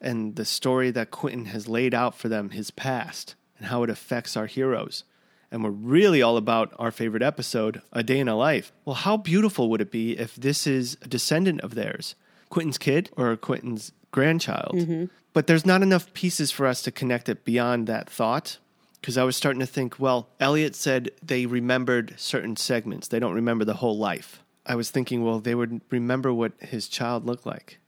and the story that Quentin has laid out for them, his past, and how it affects our heroes. And we're really all about our favorite episode, A Day in a Life. Well, how beautiful would it be if this is a descendant of theirs, Quentin's kid or Quentin's grandchild? Mm-hmm. But there's not enough pieces for us to connect it beyond that thought. Because I was starting to think, well, Elliot said they remembered certain segments. They don't remember the whole life. I was thinking, well, they would remember what his child looked like,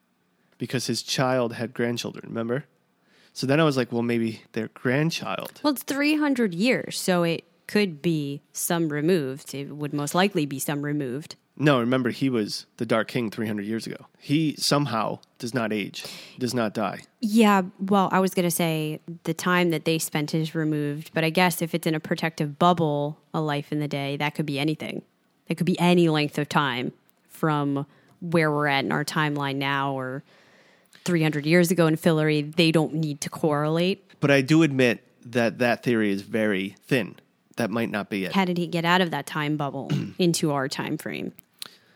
because his child had grandchildren, remember? So then I was like, well, maybe their grandchild. Well, it's three hundred years, so it could be some removed. It would most likely be some removed. No, remember, he was the Dark King three hundred years ago. He somehow does not age, does not die. Yeah, well, I was going to say the time that they spent is removed, but I guess if it's in a protective bubble, a life in the day, that could be anything. That could be any length of time from where we're at in our timeline now or three hundred years ago in Fillory. They don't need to correlate. But I do admit that that theory is very thin. That might not be it. How did he get out of that time bubble into our time frame?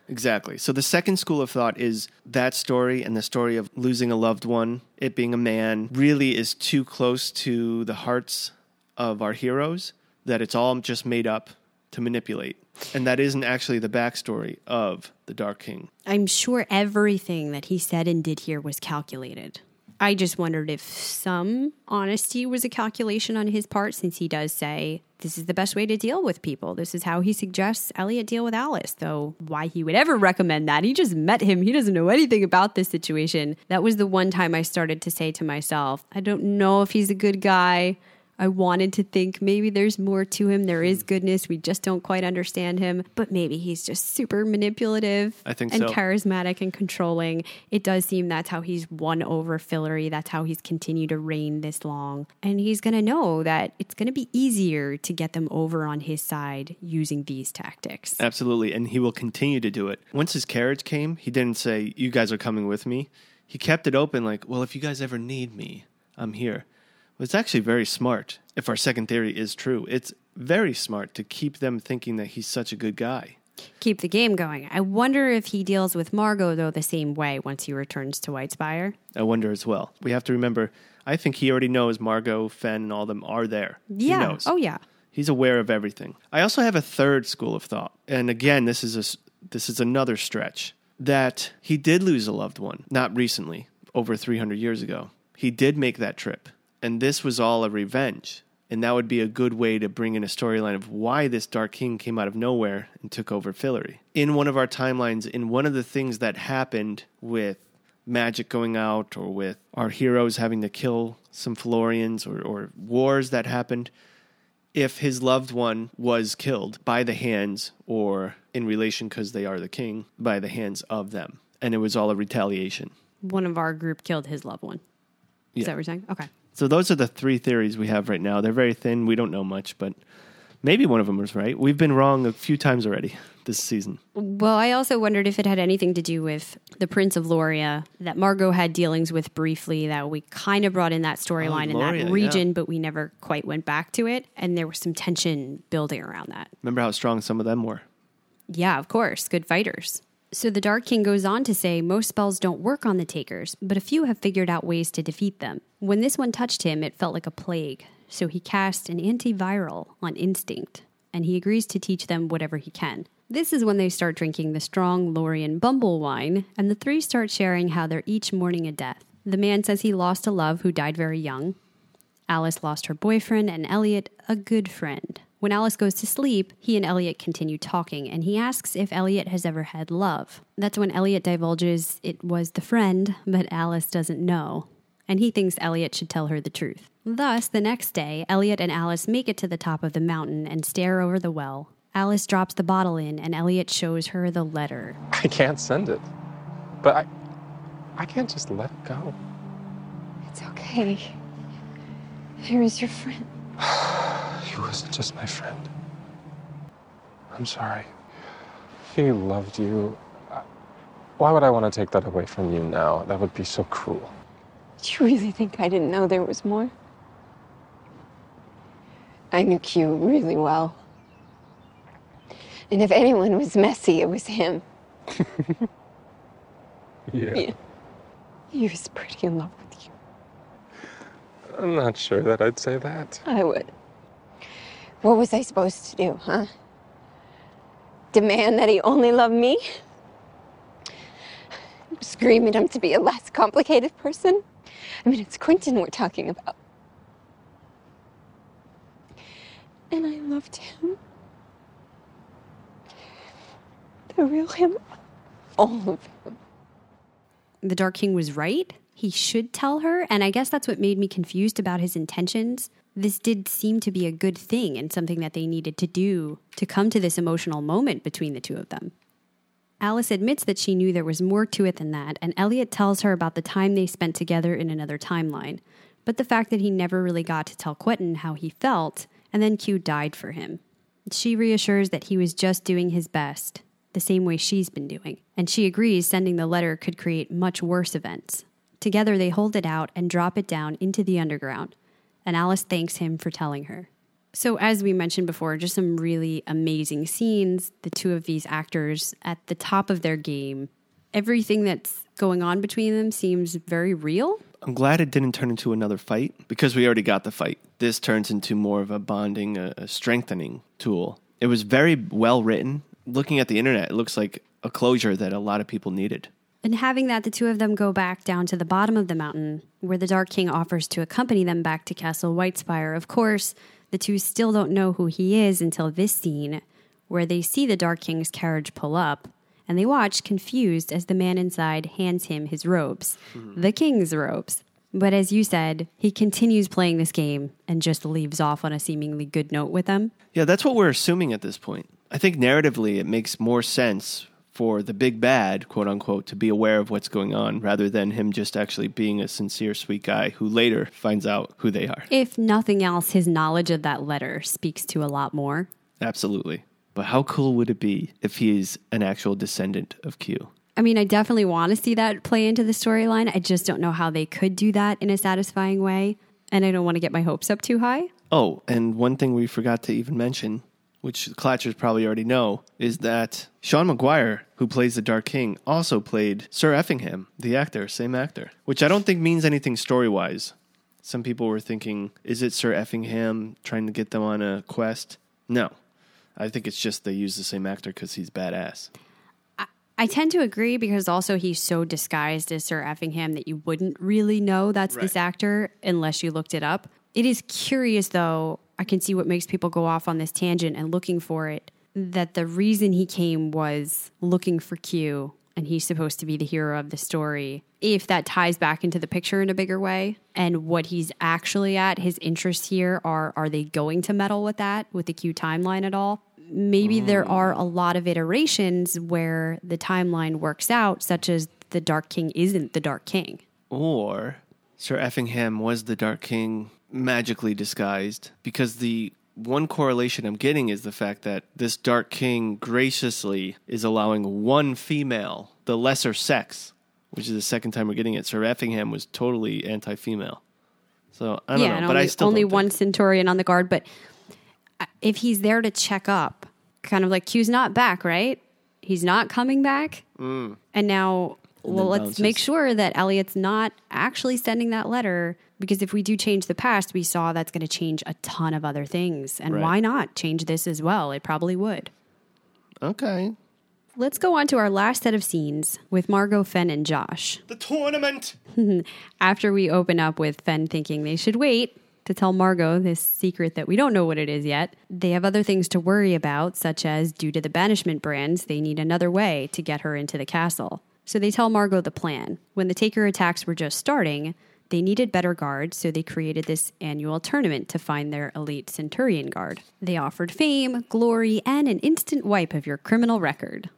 Exactly. So the second school of thought is that story and the story of losing a loved one, it being a man, really is too close to the hearts of our heroes that it's all just made up to manipulate. And that isn't actually the backstory of the Dark King. I'm sure everything that he said and did here was calculated. I just wondered if some honesty was a calculation on his part, since he does say this is the best way to deal with people. This is how he suggests Elliot deal with Alice, though why he would ever recommend that. He just met him. He doesn't know anything about this situation. That was the one time I started to say to myself, I don't know if he's a good guy. I wanted to think maybe there's more to him. There is goodness. We just don't quite understand him. But maybe he's just super manipulative I think and so. charismatic and controlling. It does seem that's how he's won over Fillory. That's how he's continued to reign this long. And he's going to know that it's going to be easier to get them over on his side using these tactics. Absolutely. And he will continue to do it. Once his carriage came, he didn't say, you guys are coming with me. He kept it open like, well, if you guys ever need me, I'm here. It's actually very smart, if our second theory is true. It's very smart to keep them thinking that he's such a good guy. Keep the game going. I wonder if he deals with Margo, though, the same way once he returns to Whitespire. I wonder as well. We have to remember, I think he already knows Margo, Fen, and all of them are there. Yeah. He knows. Oh, yeah. He's aware of everything. I also have a third school of thought. And again, this is a, this is another stretch, that he did lose a loved one, not recently, over three hundred years ago. He did make that trip. And this was all a revenge. And that would be a good way to bring in a storyline of why this Dark King came out of nowhere and took over Fillory. In one of our timelines, in one of the things that happened with magic going out or with our heroes having to kill some Fillorians or, or wars that happened, if his loved one was killed by the hands or in relation, because they are the king, by the hands of them. And it was all a retaliation. One of our group killed his loved one. Is yeah. that what you're saying? Okay. So those are the three theories we have right now. They're very thin. We don't know much, but maybe one of them was right. We've been wrong a few times already this season. Well, I also wondered if it had anything to do with the Prince of Loria that Margo had dealings with briefly, that we kind of brought in that storyline oh, in that region, yeah. but we never quite went back to it. And there was some tension building around that. Remember how strong some of them were? Yeah, of course. Good fighters. So the Dark King goes on to say most spells don't work on the Takers, but a few have figured out ways to defeat them. When this one touched him, it felt like a plague, so he cast an antiviral on instinct, and he agrees to teach them whatever he can. This is when they start drinking the strong Lorian Bumble wine, and the three start sharing how they're each mourning a death. The man says he lost a love who died very young. Alice lost her boyfriend, and Elliot, a good friend. When Alice goes to sleep, he and Elliot continue talking, and he asks if Elliot has ever had love. That's when Elliot divulges it was the friend, but Alice doesn't know, and he thinks Elliot should tell her the truth. Thus, the next day, Elliot and Alice make it to the top of the mountain and stare over the well. Alice drops the bottle in, and Elliot shows her the letter. I can't send it, but I, I can't just let it go. It's okay. Here is your friend. He wasn't just my friend. I'm sorry. He loved you. Why would I want to take that away from you now? That would be so cruel. Do you really think I didn't know there was more? I knew Q really well. And if anyone was messy, it was him. yeah. yeah. He was pretty in love with you. I'm not sure that I'd say that. I would. What was I supposed to do, huh? Demand that he only love me? Scream at him to be a less complicated person? I mean, it's Quentin we're talking about. And I loved him. The real him. All of him. The Dark King was right. He should tell her, and I guess that's what made me confused about his intentions. This did seem to be a good thing and something that they needed to do to come to this emotional moment between the two of them. Alice admits that she knew there was more to it than that, and Elliot tells her about the time they spent together in another timeline, but the fact that he never really got to tell Quentin how he felt, and then Q died for him. She reassures that he was just doing his best, the same way she's been doing, and she agrees sending the letter could create much worse events. Together they hold it out and drop it down into the underground, and Alice thanks him for telling her. So as we mentioned before, just some really amazing scenes. The two of these actors at the top of their game. Everything that's going on between them seems very real. I'm glad it didn't turn into another fight because we already got the fight. This turns into more of a bonding, a, a strengthening tool. It was very well written. Looking at the internet, it looks like a closure that a lot of people needed. And having that, the two of them go back down to the bottom of the mountain, where the Dark King offers to accompany them back to Castle Whitespire. Of course, the two still don't know who he is until this scene, where they see the Dark King's carriage pull up, and they watch, confused, as the man inside hands him his robes, mm-hmm. the King's robes. But as you said, he continues playing this game and just leaves off on a seemingly good note with them. Yeah, that's what we're assuming at this point. I think narratively it makes more sense for the big bad, quote unquote, to be aware of what's going on rather than him just actually being a sincere, sweet guy who later finds out who they are. If nothing else, his knowledge of that letter speaks to a lot more. Absolutely. But how cool would it be if he's an actual descendant of Q? I mean, I definitely want to see that play into the storyline. I just don't know how they could do that in a satisfying way. And I don't want to get my hopes up too high. Oh, and one thing we forgot to even mention, which Klatchers probably already know, is that Sean Maguire, who plays the Dark King, also played Sir Effingham, the actor, same actor, which I don't think means anything story-wise. Some people were thinking, is it Sir Effingham trying to get them on a quest? No. I think it's just they use the same actor because he's badass. I, I tend to agree because also he's so disguised as Sir Effingham that you wouldn't really know that's right. This actor unless you looked it up. It is curious, though. I can see what makes people go off on this tangent and looking for it, that the reason he came was looking for Q, and he's supposed to be the hero of the story. If that ties back into the picture in a bigger way, and what he's actually at, his interests here are, are they going to meddle with that, with the Q timeline at all? Maybe mm. there are a lot of iterations where the timeline works out, such as the Dark King isn't the Dark King. Or Sir Effingham was the Dark King magically disguised, because the one correlation I'm getting is the fact that this Dark King graciously is allowing one female, the lesser sex, which is the second time we're getting it. Sir Effingham was totally anti-female. So I don't yeah, know, but only, I still only don't one think. Centurion on the guard. But if he's there to check up, kind of like Q's not back, right? He's not coming back, mm. and now. Well, let's bounces. Make sure that Elliot's not actually sending that letter, because if we do change the past, we saw that's going to change a ton of other things. And right. Why not change this as well? It probably would. Okay. Let's go on to our last set of scenes with Margo, Fen, and Josh. The tournament! After we open up with Fen thinking they should wait to tell Margo this secret that we don't know what it is yet. They have other things to worry about, such as due to the banishment brands, they need another way to get her into the castle. So they tell Margo the plan. When the Taker attacks were just starting, they needed better guards, so they created this annual tournament to find their elite Centurion guard. They offered fame, glory, and an instant wipe of your criminal record,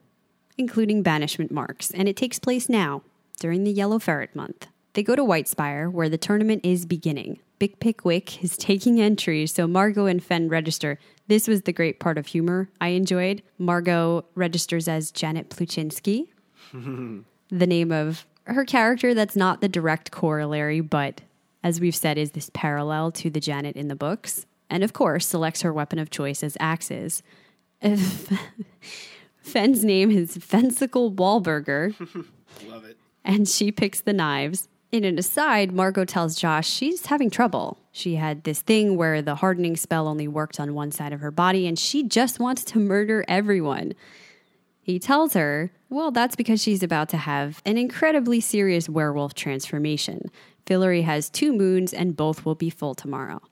including banishment marks, and it takes place now, during the Yellow Ferret Month. They go to Whitespire, where the tournament is beginning. Bic Pickwick is taking entries, so Margo and Fen register. This was the great part of humor I enjoyed. Margo registers as Janet Pluchinski. The name of her character that's not the direct corollary, but as we've said, is this parallel to the Janet in the books. And of course, selects her weapon of choice as axes. Fen's name is Fencicle Wahlburger. Love it. And she picks the knives. In an aside, Margo tells Josh she's having trouble. She had this thing where the hardening spell only worked on one side of her body, and she just wants to murder everyone. He tells her, well, that's because she's about to have an incredibly serious werewolf transformation. Fillory has two moons and both will be full tomorrow.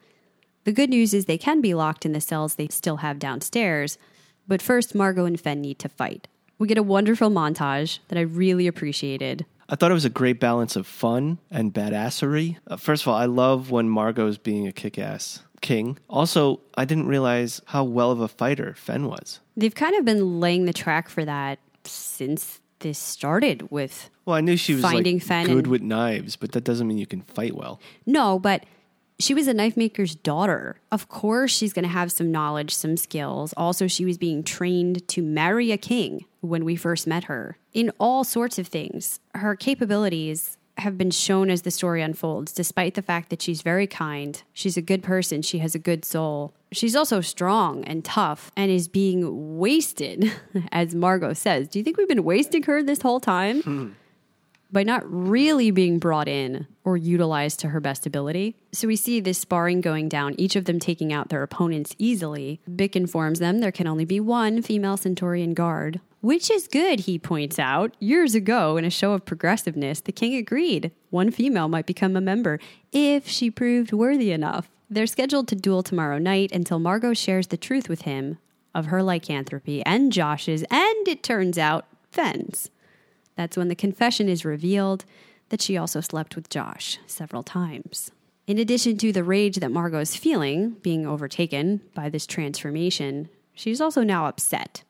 The good news is they can be locked in the cells they still have downstairs, but first Margo and Fen need to fight. We get a wonderful montage that I really appreciated. I thought it was a great balance of fun and badassery. Uh, first of all, I love when Margo's being a kick-ass king. Also, I didn't realize how well of a fighter Fen was. They've kind of been laying the track for that since this started with well, I knew she was finding like Fen good and, with knives, but that doesn't mean you can fight well. No, but she was a knife maker's daughter. Of course, she's going to have some knowledge, some skills. Also, she was being trained to marry a king when we first met her. In all sorts of things, her capabilities have been shown as the story unfolds, despite the fact that she's very kind. She's a good person. She has a good soul. She's also strong and tough and is being wasted, as Margo says. Do you think we've been wasting her this whole time? Hmm. by not really being brought in or utilized to her best ability. So we see this sparring going down, each of them taking out their opponents easily. Bic informs them there can only be one female Centaurian guard, which is good, he points out. Years ago, in a show of progressiveness, the king agreed one female might become a member if she proved worthy enough. They're scheduled to duel tomorrow night until Margo shares the truth with him of her lycanthropy and Josh's, and it turns out, Fen's. That's when the confession is revealed that she also slept with Josh several times. In addition to the rage that Margo's feeling, being overtaken by this transformation, she's also now upset.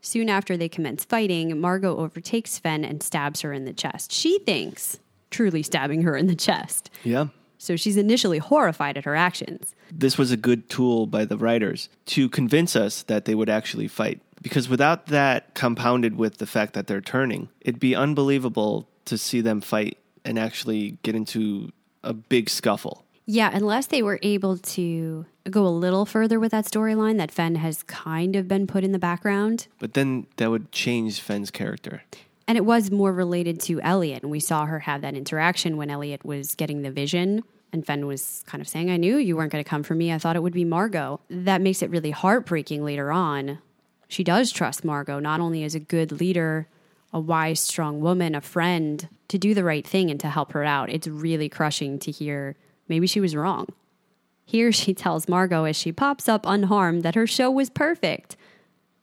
Soon after they commence fighting, Margo overtakes Fen and stabs her in the chest. She thinks, truly stabbing her in the chest. Yeah. So she's initially horrified at her actions. This was a good tool by the writers to convince us that they would actually fight. Because without that, compounded with the fact that they're turning, it'd be unbelievable to see them fight and actually get into a big scuffle. Yeah, unless they were able to go a little further with that storyline that Fen has kind of been put in the background. But then that would change Fen's character. And it was more related to Elliot, and we saw her have that interaction when Elliot was getting the vision. And Fen was kind of saying, I knew you weren't going to come for me. I thought it would be Margo. That makes it really heartbreaking later on. She does trust Margo, not only as a good leader, a wise, strong woman, a friend, to do the right thing and to help her out. It's really crushing to hear maybe she was wrong. Here she tells Margo as she pops up unharmed that her show was perfect.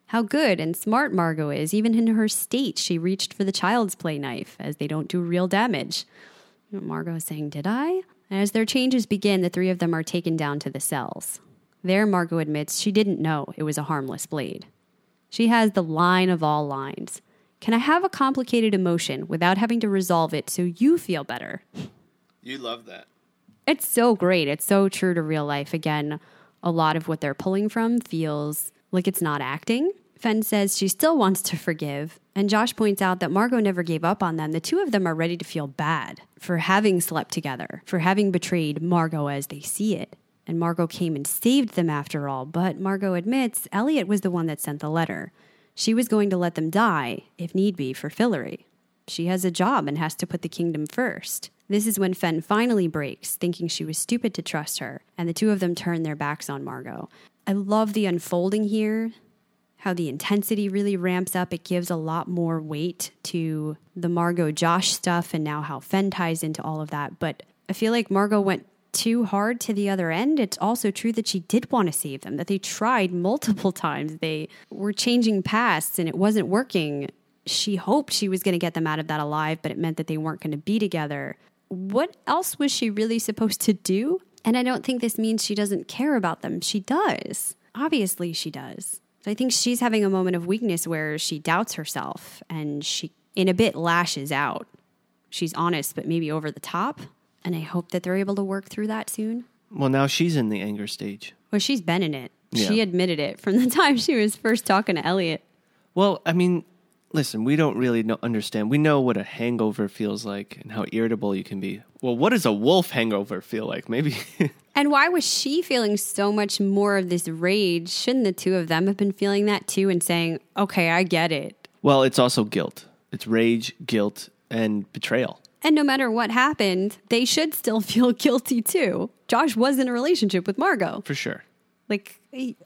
How good and smart Margo is. Even in her state, she reached for the child's play knife, as they don't do real damage. Margo is saying, did I? As their changes begin, the three of them are taken down to the cells. There, Margo admits she didn't know it was a harmless blade. She has the line of all lines. Can I have a complicated emotion without having to resolve it so you feel better? You love that. It's so great. It's so true to real life. Again, a lot of what they're pulling from feels like it's not acting. Fen says she still wants to forgive, and Josh points out that Margo never gave up on them. The two of them are ready to feel bad for having slept together, for having betrayed Margo as they see it. And Margo came and saved them after all, but Margo admits Elliot was the one that sent the letter. She was going to let them die, if need be, for Fillory. She has a job and has to put the kingdom first. This is when Fen finally breaks, thinking she was stupid to trust her, and the two of them turn their backs on Margo. I love the unfolding here, how the intensity really ramps up. It gives a lot more weight to the Margo-Josh stuff and now how Fen ties into all of that, but I feel like Margo went too hard to the other end. It's also true that she did want to save them, that they tried multiple times. They were changing pasts and it wasn't working. She hoped she was going to get them out of that alive, but it meant that they weren't going to be together. What else was she really supposed to do? And I don't think this means she doesn't care about them. She does. Obviously she does. So I think she's having a moment of weakness where she doubts herself and she, in a bit, lashes out. She's honest, but maybe over the top. And I hope that they're able to work through that soon. Well, now she's in the anger stage. Well, she's been in it. Yeah. She admitted it from the time she was first talking to Elliot. Well, I mean, listen, we don't really know, understand. We know what a hangover feels like and how irritable you can be. Well, what does a wolf hangover feel like? Maybe. And why was she feeling so much more of this rage? Shouldn't the two of them have been feeling that too and saying, okay, I get it? Well, it's also guilt. It's rage, guilt, and betrayal. And no matter what happened, they should still feel guilty too. Josh was in a relationship with Margo. For sure. Like,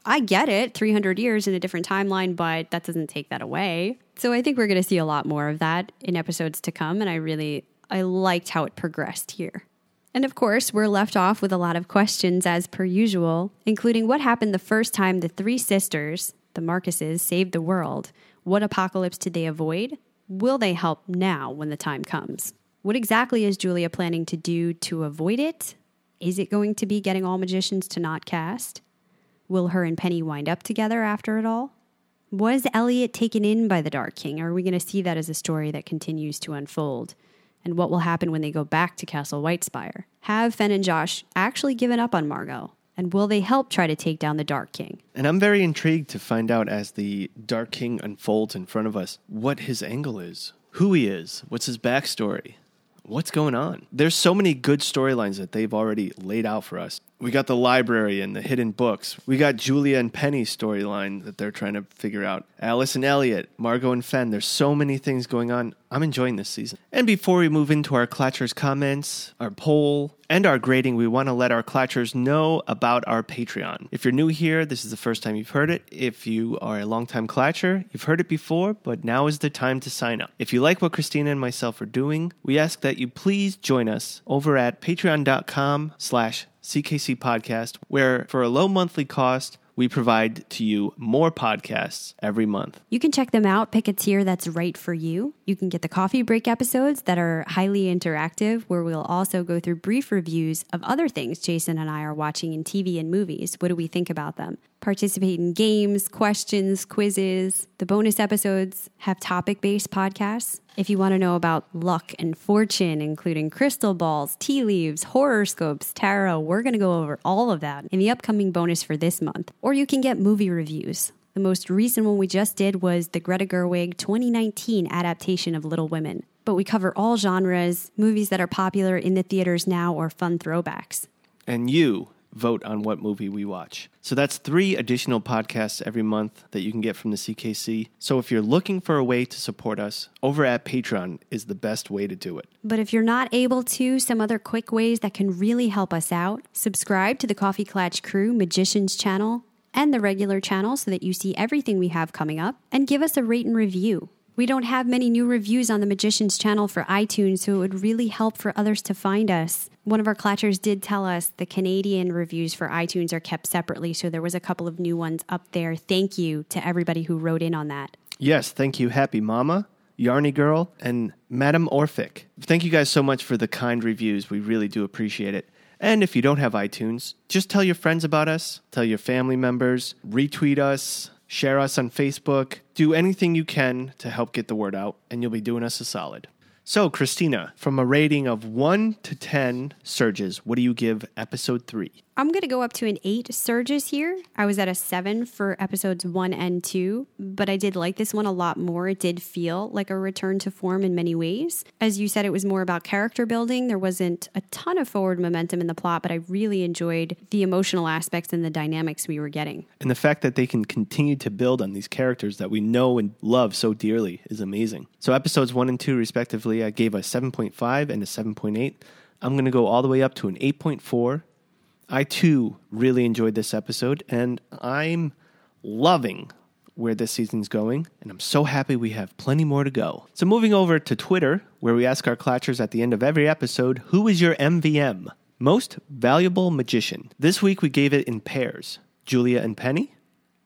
I get it, three hundred years in a different timeline, but that doesn't take that away. So I think we're going to see a lot more of that in episodes to come. And I really, I liked how it progressed here. And of course, we're left off with a lot of questions as per usual, including what happened the first time the three sisters, the Marcuses, saved the world. What apocalypse did they avoid? Will they help now when the time comes? What exactly is Julia planning to do to avoid it? Is it going to be getting all magicians to not cast? Will her and Penny wind up together after it all? Was Elliot taken in by the Dark King? Are we going to see that as a story that continues to unfold? And what will happen when they go back to Castle Whitespire? Have Fen and Josh actually given up on Margo? And will they help try to take down the Dark King? And I'm very intrigued to find out as the Dark King unfolds in front of us what his angle is, who he is, what's his backstory. What's going on? There's so many good storylines that they've already laid out for us. We got the library and the hidden books. We got Julia and Penny's storyline that they're trying to figure out. Alice and Elliot, Margo and Fen. There's so many things going on. I'm enjoying this season. And before we move into our Klatchers' comments, our poll, and our grading, we want to let our Klatchers know about our Patreon. If you're new here, this is the first time you've heard it. If you are a longtime Klatcher, you've heard it before, but now is the time to sign up. If you like what Christina and myself are doing, we ask that you please join us over at patreon.com slash CKC Podcast, where for a low monthly cost, we provide to you more podcasts every month. You can check them out, pick a tier that's right for you. You can get the coffee break episodes that are highly interactive, where we'll also go through brief reviews of other things Jason and I are watching in T V and movies. What do we think about them? Participate in games, questions, quizzes. The bonus episodes have topic-based podcasts. If you want to know about luck and fortune, including crystal balls, tea leaves, horoscopes, tarot, we're going to go over all of that in the upcoming bonus for this month. Or you can get movie reviews. The most recent one we just did was the Greta Gerwig twenty nineteen adaptation of Little Women. But we cover all genres, movies that are popular in the theaters now, or fun throwbacks. And you vote on what movie we watch. So that's three additional podcasts every month that you can get from the C K C. So if you're looking for a way to support us, over at Patreon is the best way to do it. But if you're not able to, some other quick ways that can really help us out: subscribe to the Coffee Klatch Crew Magicians channel and the regular channel so that you see everything we have coming up, and give us a rate and review. We don't have many new reviews on the Magicians channel for iTunes, so it would really help for others to find us. One of our Klatchers did tell us the Canadian reviews for iTunes are kept separately, so there was a couple of new ones up there. Thank you to everybody who wrote in on that. Yes, thank you, Happy Mama, Yarny Girl, and Madam Orphic. Thank you guys so much for the kind reviews. We really do appreciate it. And if you don't have iTunes, just tell your friends about us, tell your family members, retweet us, share us on Facebook. Do anything you can to help get the word out, and you'll be doing us a solid. So, Christina, from a rating of one to ten surges, what do you give episode three? I'm going to go up to an eight surges here. I was at a seven for episodes one and two, but I did like this one a lot more. It did feel like a return to form in many ways. As you said, it was more about character building. There wasn't a ton of forward momentum in the plot, but I really enjoyed the emotional aspects and the dynamics we were getting. And the fact that they can continue to build on these characters that we know and love so dearly is amazing. So episodes one and two, respectively, I gave a seven point five and a seven point eight. I'm going to go all the way up to an eight point four. I, too, really enjoyed this episode, and I'm loving where this season's going, and I'm so happy we have plenty more to go. So moving over to Twitter, where we ask our Klatchers at the end of every episode, who is your M V M? Most Valuable Magician. This week we gave it in pairs: Julia and Penny,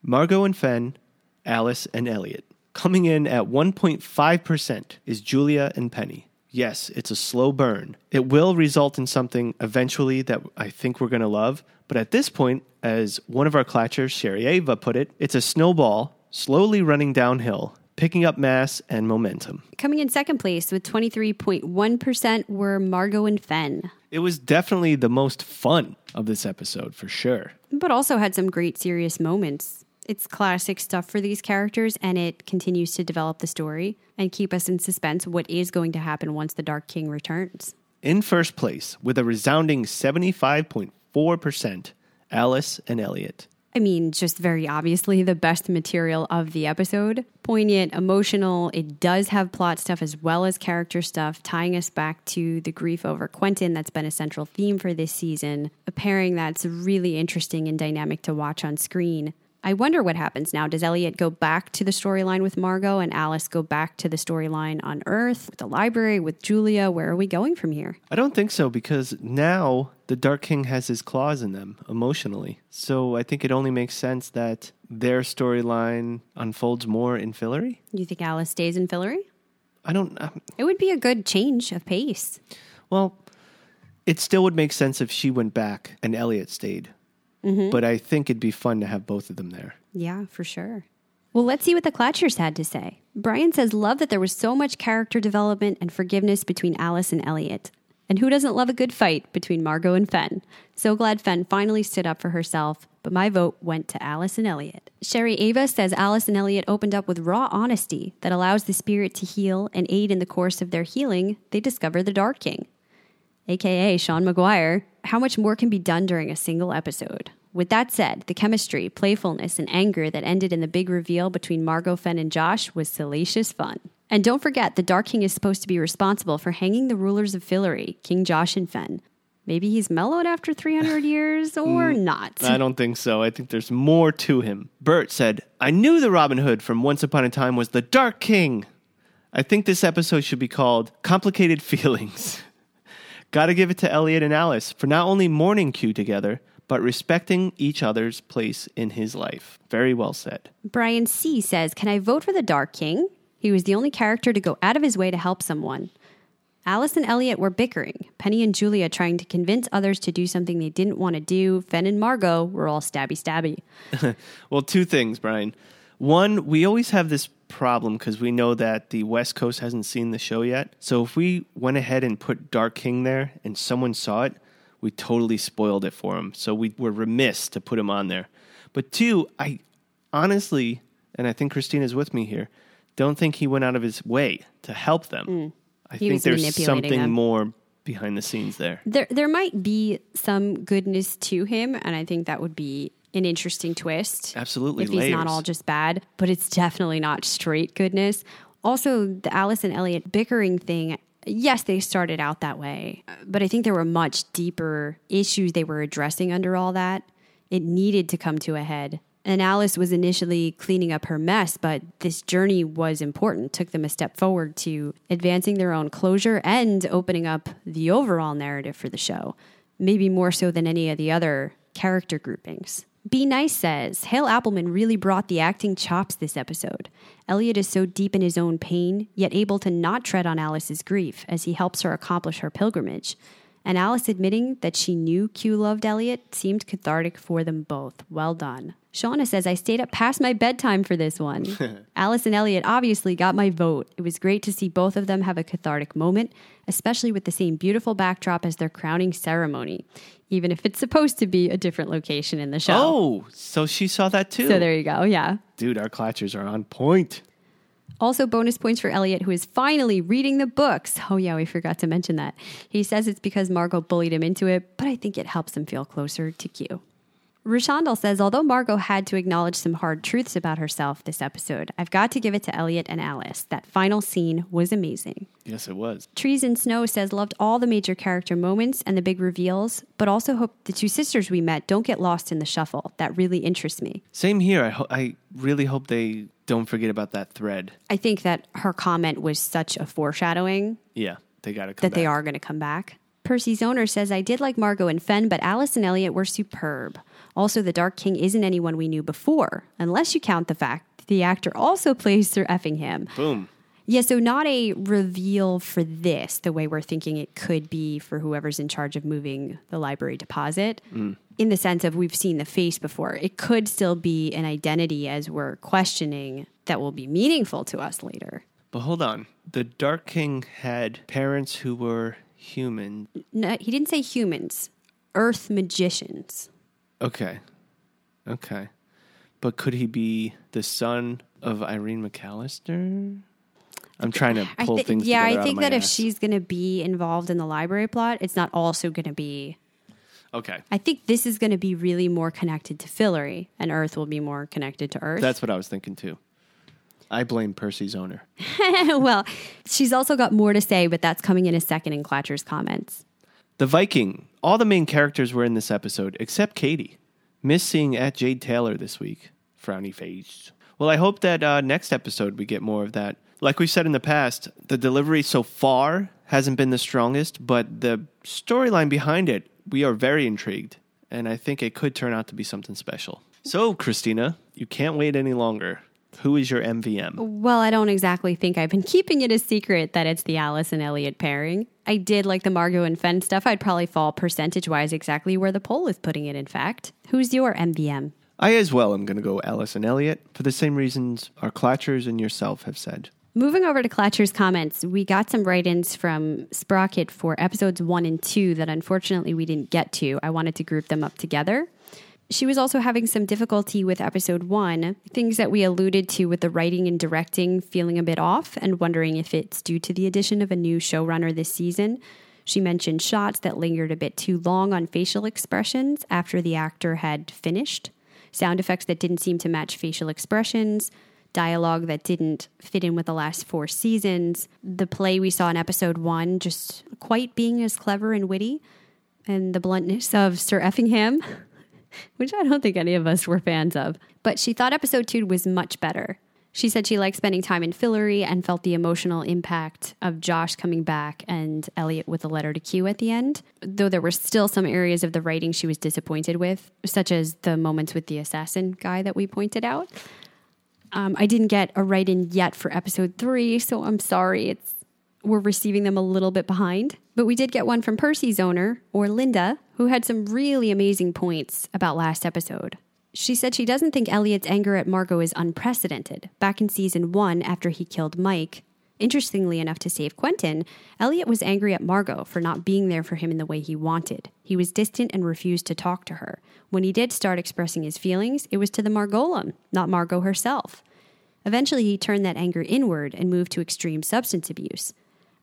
Margo and Fen, Alice and Elliot. Coming in at one point five percent is Julia and Penny. Yes, it's a slow burn. It will result in something eventually that I think we're going to love. But at this point, as one of our Klatchers, Sherry Ava, put it, it's a snowball slowly running downhill, picking up mass and momentum. Coming in second place with twenty-three point one percent were Margo and Fen. It was definitely the most fun of this episode, for sure. But also had some great serious moments. It's classic stuff for these characters, and it continues to develop the story and keep us in suspense what is going to happen once the Dark King returns. In first place, with a resounding seventy-five point four percent, Alice and Elliot. I mean, just very obviously the best material of the episode. Poignant, emotional. It does have plot stuff as well as character stuff, tying us back to the grief over Quentin that's been a central theme for this season. A pairing that's really interesting and dynamic to watch on screen. I wonder what happens now. Does Elliot go back to the storyline with Margo and Alice go back to the storyline on Earth, with the library, with Julia? Where are we going from here? I don't think so, because now the Dark King has his claws in them emotionally. So I think it only makes sense that their storyline unfolds more in Fillory. You think Alice stays in Fillory? I don't know. It would be a good change of pace. Well, it still would make sense if she went back and Elliot stayed. Mm-hmm. But I think it'd be fun to have both of them there. Yeah, for sure. Well, let's see what the Klatchers had to say. Brian says, love that there was so much character development and forgiveness between Alice and Elliot. And who doesn't love a good fight between Margo and Fen? So glad Fen finally stood up for herself, but my vote went to Alice and Elliot. Sherry Ava says Alice and Elliot opened up with raw honesty that allows the spirit to heal and aid in the course of their healing. They discover the Dark King, a k a. Sean Maguire, how much more can be done during a single episode? With that said, the chemistry, playfulness, and anger that ended in the big reveal between Margo, Fen, and Josh was salacious fun. And don't forget, the Dark King is supposed to be responsible for hanging the rulers of Fillory, King Josh and Fen. Maybe he's mellowed after three hundred years or not. I don't think so. I think there's more to him. Bert said, I knew the Robin Hood from Once Upon a Time was the Dark King. I think this episode should be called Complicated Feelings. Gotta give it to Elliot and Alice for not only mourning Q together, but respecting each other's place in his life. Very well said. Brian C. says, can I vote for the Dark King? He was the only character to go out of his way to help someone. Alice and Elliot were bickering. Penny and Julia trying to convince others to do something they didn't want to do. Fen and Margo were all stabby-stabby. Well, two things, Brian. One, we always have this problem because we know that the West Coast hasn't seen the show yet. So if we went ahead and put Dark King there and someone saw it, we totally spoiled it for him. So we were remiss to put him on there. But two, I honestly, and I think Christina's with me here, don't think he went out of his way to help them. Mm. I he think there's something them. more behind the scenes there. There there might be some goodness to him, and I think that would be an interesting twist. Absolutely. If layers. He's not all just bad, but it's definitely not straight goodness. Also, the Alice and Elliot bickering thing, yes, they started out that way, but I think there were much deeper issues they were addressing under all that. It needed to come to a head. And Alice was initially cleaning up her mess, but this journey was important, took them a step forward to advancing their own closure and opening up the overall narrative for the show, maybe more so than any of the other character groupings. Be Nice says, Hale Appleman really brought the acting chops this episode. Elliot is so deep in his own pain, yet able to not tread on Alice's grief as he helps her accomplish her pilgrimage. And Alice admitting that she knew Q loved Elliot seemed cathartic for them both. Well done. Shauna says, I stayed up past my bedtime for this one. Alice and Elliot obviously got my vote. It was great to see both of them have a cathartic moment, especially with the same beautiful backdrop as their crowning ceremony, even if it's supposed to be a different location in the show. Oh, so she saw that too. So there you go, yeah. Dude, our Klatchers are on point. Also bonus points for Elliot, who is finally reading the books. Oh, yeah, we forgot to mention that. He says it's because Margo bullied him into it, but I think it helps him feel closer to Q. Rishandal says, although Margo had to acknowledge some hard truths about herself this episode, I've got to give it to Elliot and Alice. That final scene was amazing. Yes, it was. Trees and Snow says, loved all the major character moments and the big reveals, but also hope the two sisters we met don't get lost in the shuffle. That really interests me. Same here. I, ho- I really hope they don't forget about that thread. I think that her comment was such a foreshadowing. Yeah, they got to come that back. That they are going to come back. Percy's owner says, I did like Margo and Fen, but Alice and Elliot were superb. Also, the Dark King isn't anyone we knew before, unless you count the fact that the actor also plays Sir Effingham. Boom. Yeah, so not a reveal for this, the way we're thinking it could be for whoever's in charge of moving the library deposit, mm. in the sense of we've seen the face before. It could still be an identity as we're questioning that will be meaningful to us later. But hold on. The Dark King had parents who were human. No, he didn't say humans. Earth magicians. Okay. Okay. But could he be the son of Irene McAllister? I'm trying to pull th- things yeah, together. Yeah, I think that ass. If she's going to be involved in the library plot, it's not also going to be... Okay. I think this is going to be really more connected to Fillory, and Earth will be more connected to Earth. That's what I was thinking, too. I blame Percy's owner. Well, she's also got more to say, but that's coming in a second in Klatcher's comments. The Viking. All the main characters were in this episode, except Katie. Miss seeing at Jade Taylor this week. Frowny face. Well, I hope that uh, next episode we get more of that. Like we said in the past, the delivery so far hasn't been the strongest, but the storyline behind it, we are very intrigued. And I think it could turn out to be something special. So, Christina, you can't wait any longer. Who is your M V M? Well, I don't exactly think I've been keeping it a secret that it's the Alice and Elliot pairing. I did like the Margo and Fen stuff. I'd probably fall percentage-wise exactly where the poll is putting it, in fact. Who's your M V M? I as well am going to go Alice and Elliot for the same reasons our Klatchers and yourself have said. Moving over to Klatcher's comments, we got some write-ins from Sprocket for episodes one and two that unfortunately we didn't get to. I wanted to group them up together. She was also having some difficulty with episode one, things that we alluded to with the writing and directing feeling a bit off and wondering if it's due to the addition of a new showrunner this season. She mentioned shots that lingered a bit too long on facial expressions after the actor had finished, sound effects that didn't seem to match facial expressions, dialogue that didn't fit in with the last four seasons, the play we saw in episode one just quite being as clever and witty, and the bluntness of Sir Effingham, which I don't think any of us were fans of. But she thought episode two was much better. She said she liked spending time in Fillory and felt the emotional impact of Josh coming back and Elliot with a letter to Q at the end, though there were still some areas of the writing she was disappointed with, such as the moments with the assassin guy that we pointed out. Um, I didn't get a write-in yet for episode three, so I'm sorry. It's, we're receiving them a little bit behind. But we did get one from Percy's owner, or Linda, who had some really amazing points about last episode. She said she doesn't think Elliot's anger at Margo is unprecedented. Back in season one, after he killed Mike, interestingly enough to save Quentin, Elliot was angry at Margo for not being there for him in the way he wanted. He was distant and refused to talk to her. When he did start expressing his feelings, it was to the Margolum, not Margo herself. Eventually, he turned that anger inward and moved to extreme substance abuse.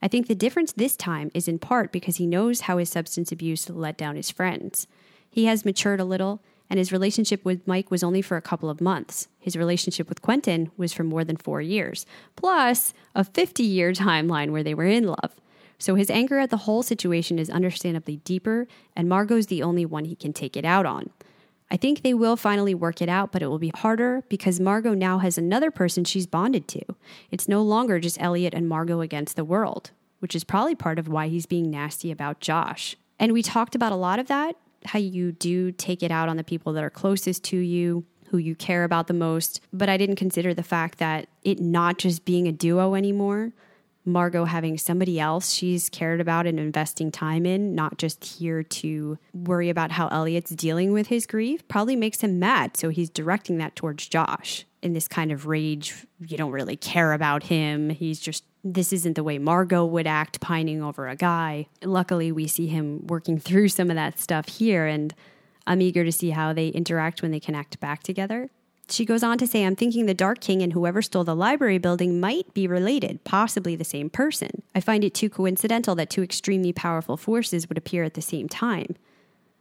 I think the difference this time is in part because he knows how his substance abuse let down his friends. He has matured a little, and his relationship with Mike was only for a couple of months. His relationship with Quentin was for more than four years, plus a fifty-year timeline where they were in love. So his anger at the whole situation is understandably deeper, and Margot's the only one he can take it out on. I think they will finally work it out, but it will be harder because Margot now has another person she's bonded to. It's no longer just Elliot and Margot against the world, which is probably part of why he's being nasty about Josh. And we talked about a lot of that, how you do take it out on the people that are closest to you, who you care about the most. But I didn't consider the fact that it not just being a duo anymore, Margo having somebody else she's cared about and investing time in, not just here to worry about how Elliot's dealing with his grief, probably makes him mad. So he's directing that towards Josh in this kind of rage. You don't really care about him. He's just, this isn't the way Margo would act, pining over a guy. Luckily, we see him working through some of that stuff here, and I'm eager to see how they interact when they connect back together. She goes on to say, I'm thinking the Dark King and whoever stole the library building might be related, possibly the same person. I find it too coincidental that two extremely powerful forces would appear at the same time.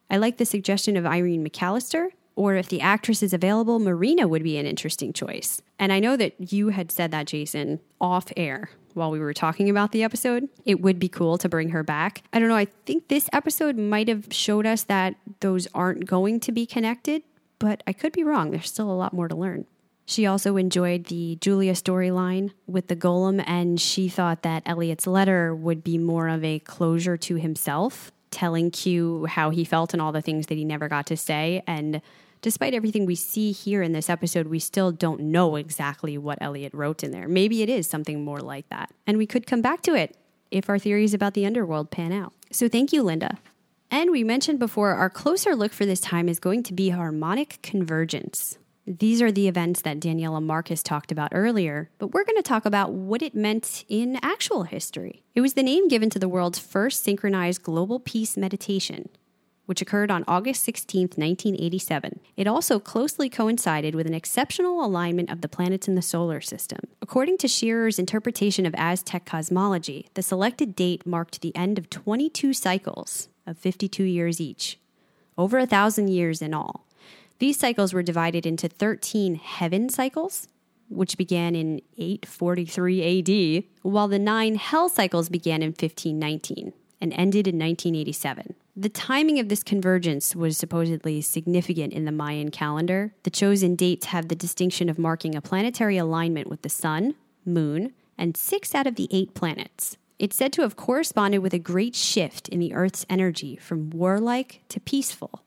I like the suggestion of Irene McAllister, or if the actress is available, Marina would be an interesting choice. And I know that you had said that, Jason, off air while we were talking about the episode. It would be cool to bring her back. I don't know, I think this episode might have showed us that those aren't going to be connected, but I could be wrong. There's still a lot more to learn. She also enjoyed the Julia storyline with the Golem, and she thought that Elliot's letter would be more of a closure to himself, telling Q how he felt and all the things that he never got to say. And despite everything we see here in this episode, we still don't know exactly what Elliot wrote in there. Maybe it is something more like that. And we could come back to it if our theories about the underworld pan out. So thank you, Linda. And we mentioned before, our closer look for this time is going to be Harmonic Convergence. These are the events that Daniela Marcus talked about earlier, but we're going to talk about what it meant in actual history. It was the name given to the world's first synchronized global peace meditation, which occurred on August sixteenth, nineteen eighty-seven. It also closely coincided with an exceptional alignment of the planets in the solar system. According to Shearer's interpretation of Aztec cosmology, the selected date marked the end of twenty-two cycles of fifty-two years each, over a thousand years in all. These cycles were divided into thirteen heaven cycles, which began in eight forty-three A D, while the nine hell cycles began in fifteen nineteen and ended in nineteen eighty-seven. The timing of this convergence was supposedly significant in the Mayan calendar. The chosen dates have the distinction of marking a planetary alignment with the sun, moon, and six out of the eight planets. It's said to have corresponded with a great shift in the Earth's energy from warlike to peaceful.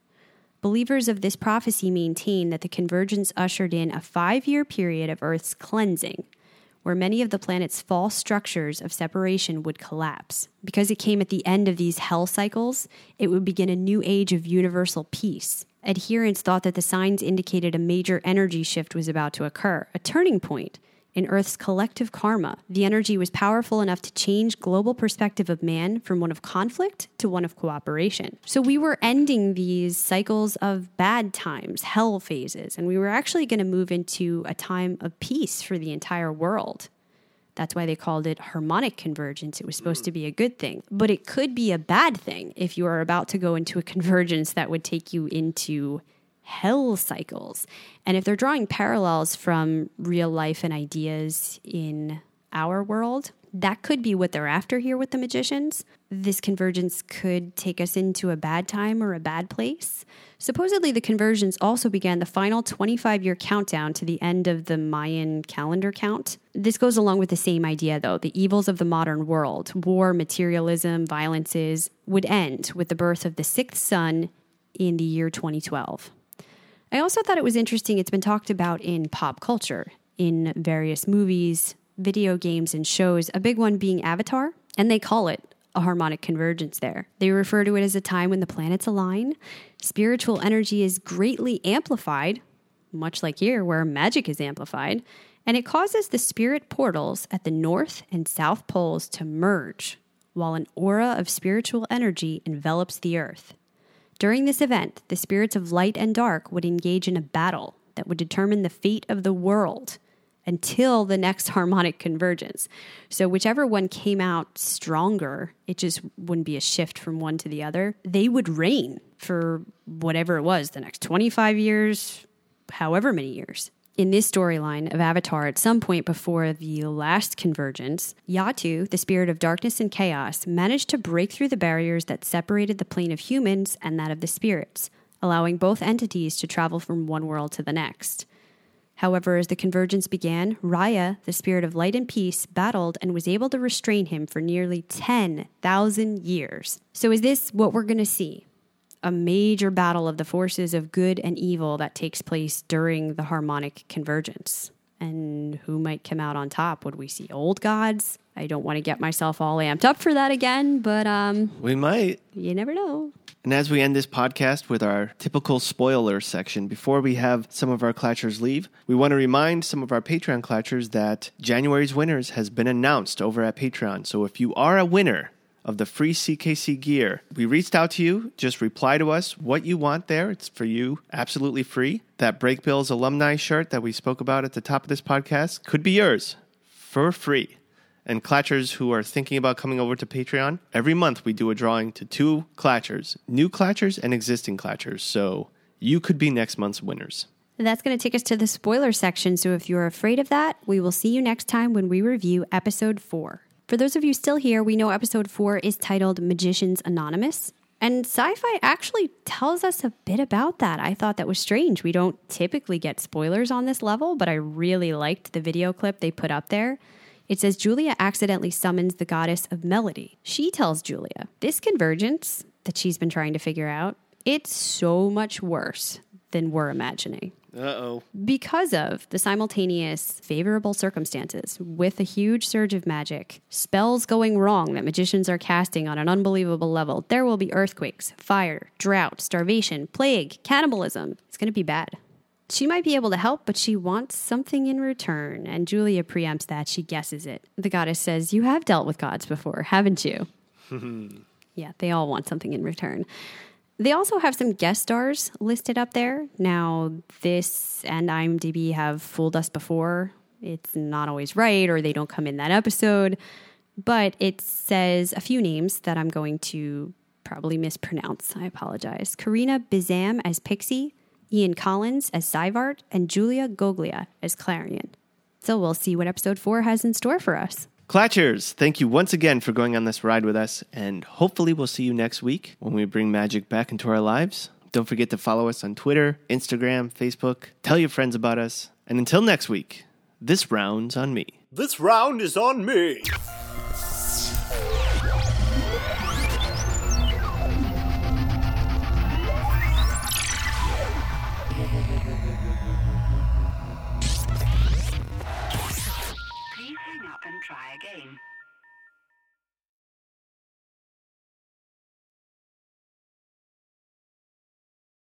Believers of this prophecy maintain that the convergence ushered in a five-year period of Earth's cleansing, where many of the planet's false structures of separation would collapse. Because it came at the end of these hell cycles, it would begin a new age of universal peace. Adherents thought that the signs indicated a major energy shift was about to occur, a turning point in Earth's collective karma. The energy was powerful enough to change global perspective of man from one of conflict to one of cooperation. So we were ending these cycles of bad times, hell phases, and we were actually going to move into a time of peace for the entire world. That's why they called it harmonic convergence. It was supposed mm. to be a good thing, but it could be a bad thing if you are about to go into a convergence that would take you into hell cycles. And if they're drawing parallels from real life and ideas in our world, that could be what they're after here with the magicians. This convergence could take us into a bad time or a bad place. Supposedly, the convergence also began the final twenty-five-year countdown to the end of the Mayan calendar count. This goes along with the same idea, though. The evils of the modern world, war, materialism, violences, would end with the birth of the sixth sun in the year twenty twelve. I also thought it was interesting. It's been talked about in pop culture, in various movies, video games, and shows, a big one being Avatar, and they call it a harmonic convergence there. They refer to it as a time when the planets align, spiritual energy is greatly amplified, much like here where magic is amplified, and it causes the spirit portals at the north and south poles to merge, while an aura of spiritual energy envelops the earth. During this event, the spirits of light and dark would engage in a battle that would determine the fate of the world until the next harmonic convergence. So whichever one came out stronger, it just wouldn't be a shift from one to the other. They would reign for whatever it was, the next twenty-five years, however many years. In this storyline of Avatar, at some point before the last convergence, Yatu, the spirit of darkness and chaos, managed to break through the barriers that separated the plane of humans and that of the spirits, allowing both entities to travel from one world to the next. However, as the convergence began, Raya, the spirit of light and peace, battled and was able to restrain him for nearly ten thousand years. So is this what we're going to see? A major battle of the forces of good and evil that takes place during the harmonic convergence. And who might come out on top? Would we see old gods? I don't want to get myself all amped up for that again, but... um, we might. You never know. And as we end this podcast with our typical spoiler section, before we have some of our Klatchers leave, we want to remind some of our Patreon Klatchers that January's winners has been announced over at Patreon. So if you are a winner of the free C K C gear, we reached out to you. Just reply to us what you want there. It's for you, absolutely free. That Brakebills alumni shirt that we spoke about at the top of this podcast could be yours for free. And Klatchers who are thinking about coming over to Patreon, every month we do a drawing to two Klatchers, new Klatchers and existing Klatchers. So you could be next month's winners. That's going to take us to the spoiler section. So if you're afraid of that, we will see you next time when we review episode four. For those of you still here, we know episode four is titled Magicians Anonymous. And sci-fi actually tells us a bit about that. I thought that was strange. We don't typically get spoilers on this level, but I really liked the video clip they put up there. It says Julia accidentally summons the goddess of melody. She tells Julia this convergence that she's been trying to figure out, it's so much worse than we're imagining. Uh-oh. Because of the simultaneous favorable circumstances with a huge surge of magic, spells going wrong that magicians are casting on an unbelievable level, there will be earthquakes, fire, drought, starvation, plague, cannibalism. It's going to be bad. She might be able to help, but she wants something in return. And Julia preempts that. She guesses it. The goddess says, you have dealt with gods before, haven't you? Yeah, they all want something in return. They also have some guest stars listed up there. Now, this and IMDb have fooled us before. It's not always right, or they don't come in that episode. But it says a few names that I'm going to probably mispronounce. I apologize. Karina Bizam as Pixie, Ian Collins as Sivart, and Julia Goglia as Clarion. So we'll see what episode four has in store for us. Klatchers, thank you once again for going on this ride with us, and hopefully we'll see you next week when we bring magic back into our lives. Don't forget to follow us on Twitter, Instagram, Facebook. Tell your friends about us. And until next week, this round's on me. This round is on me. Try again.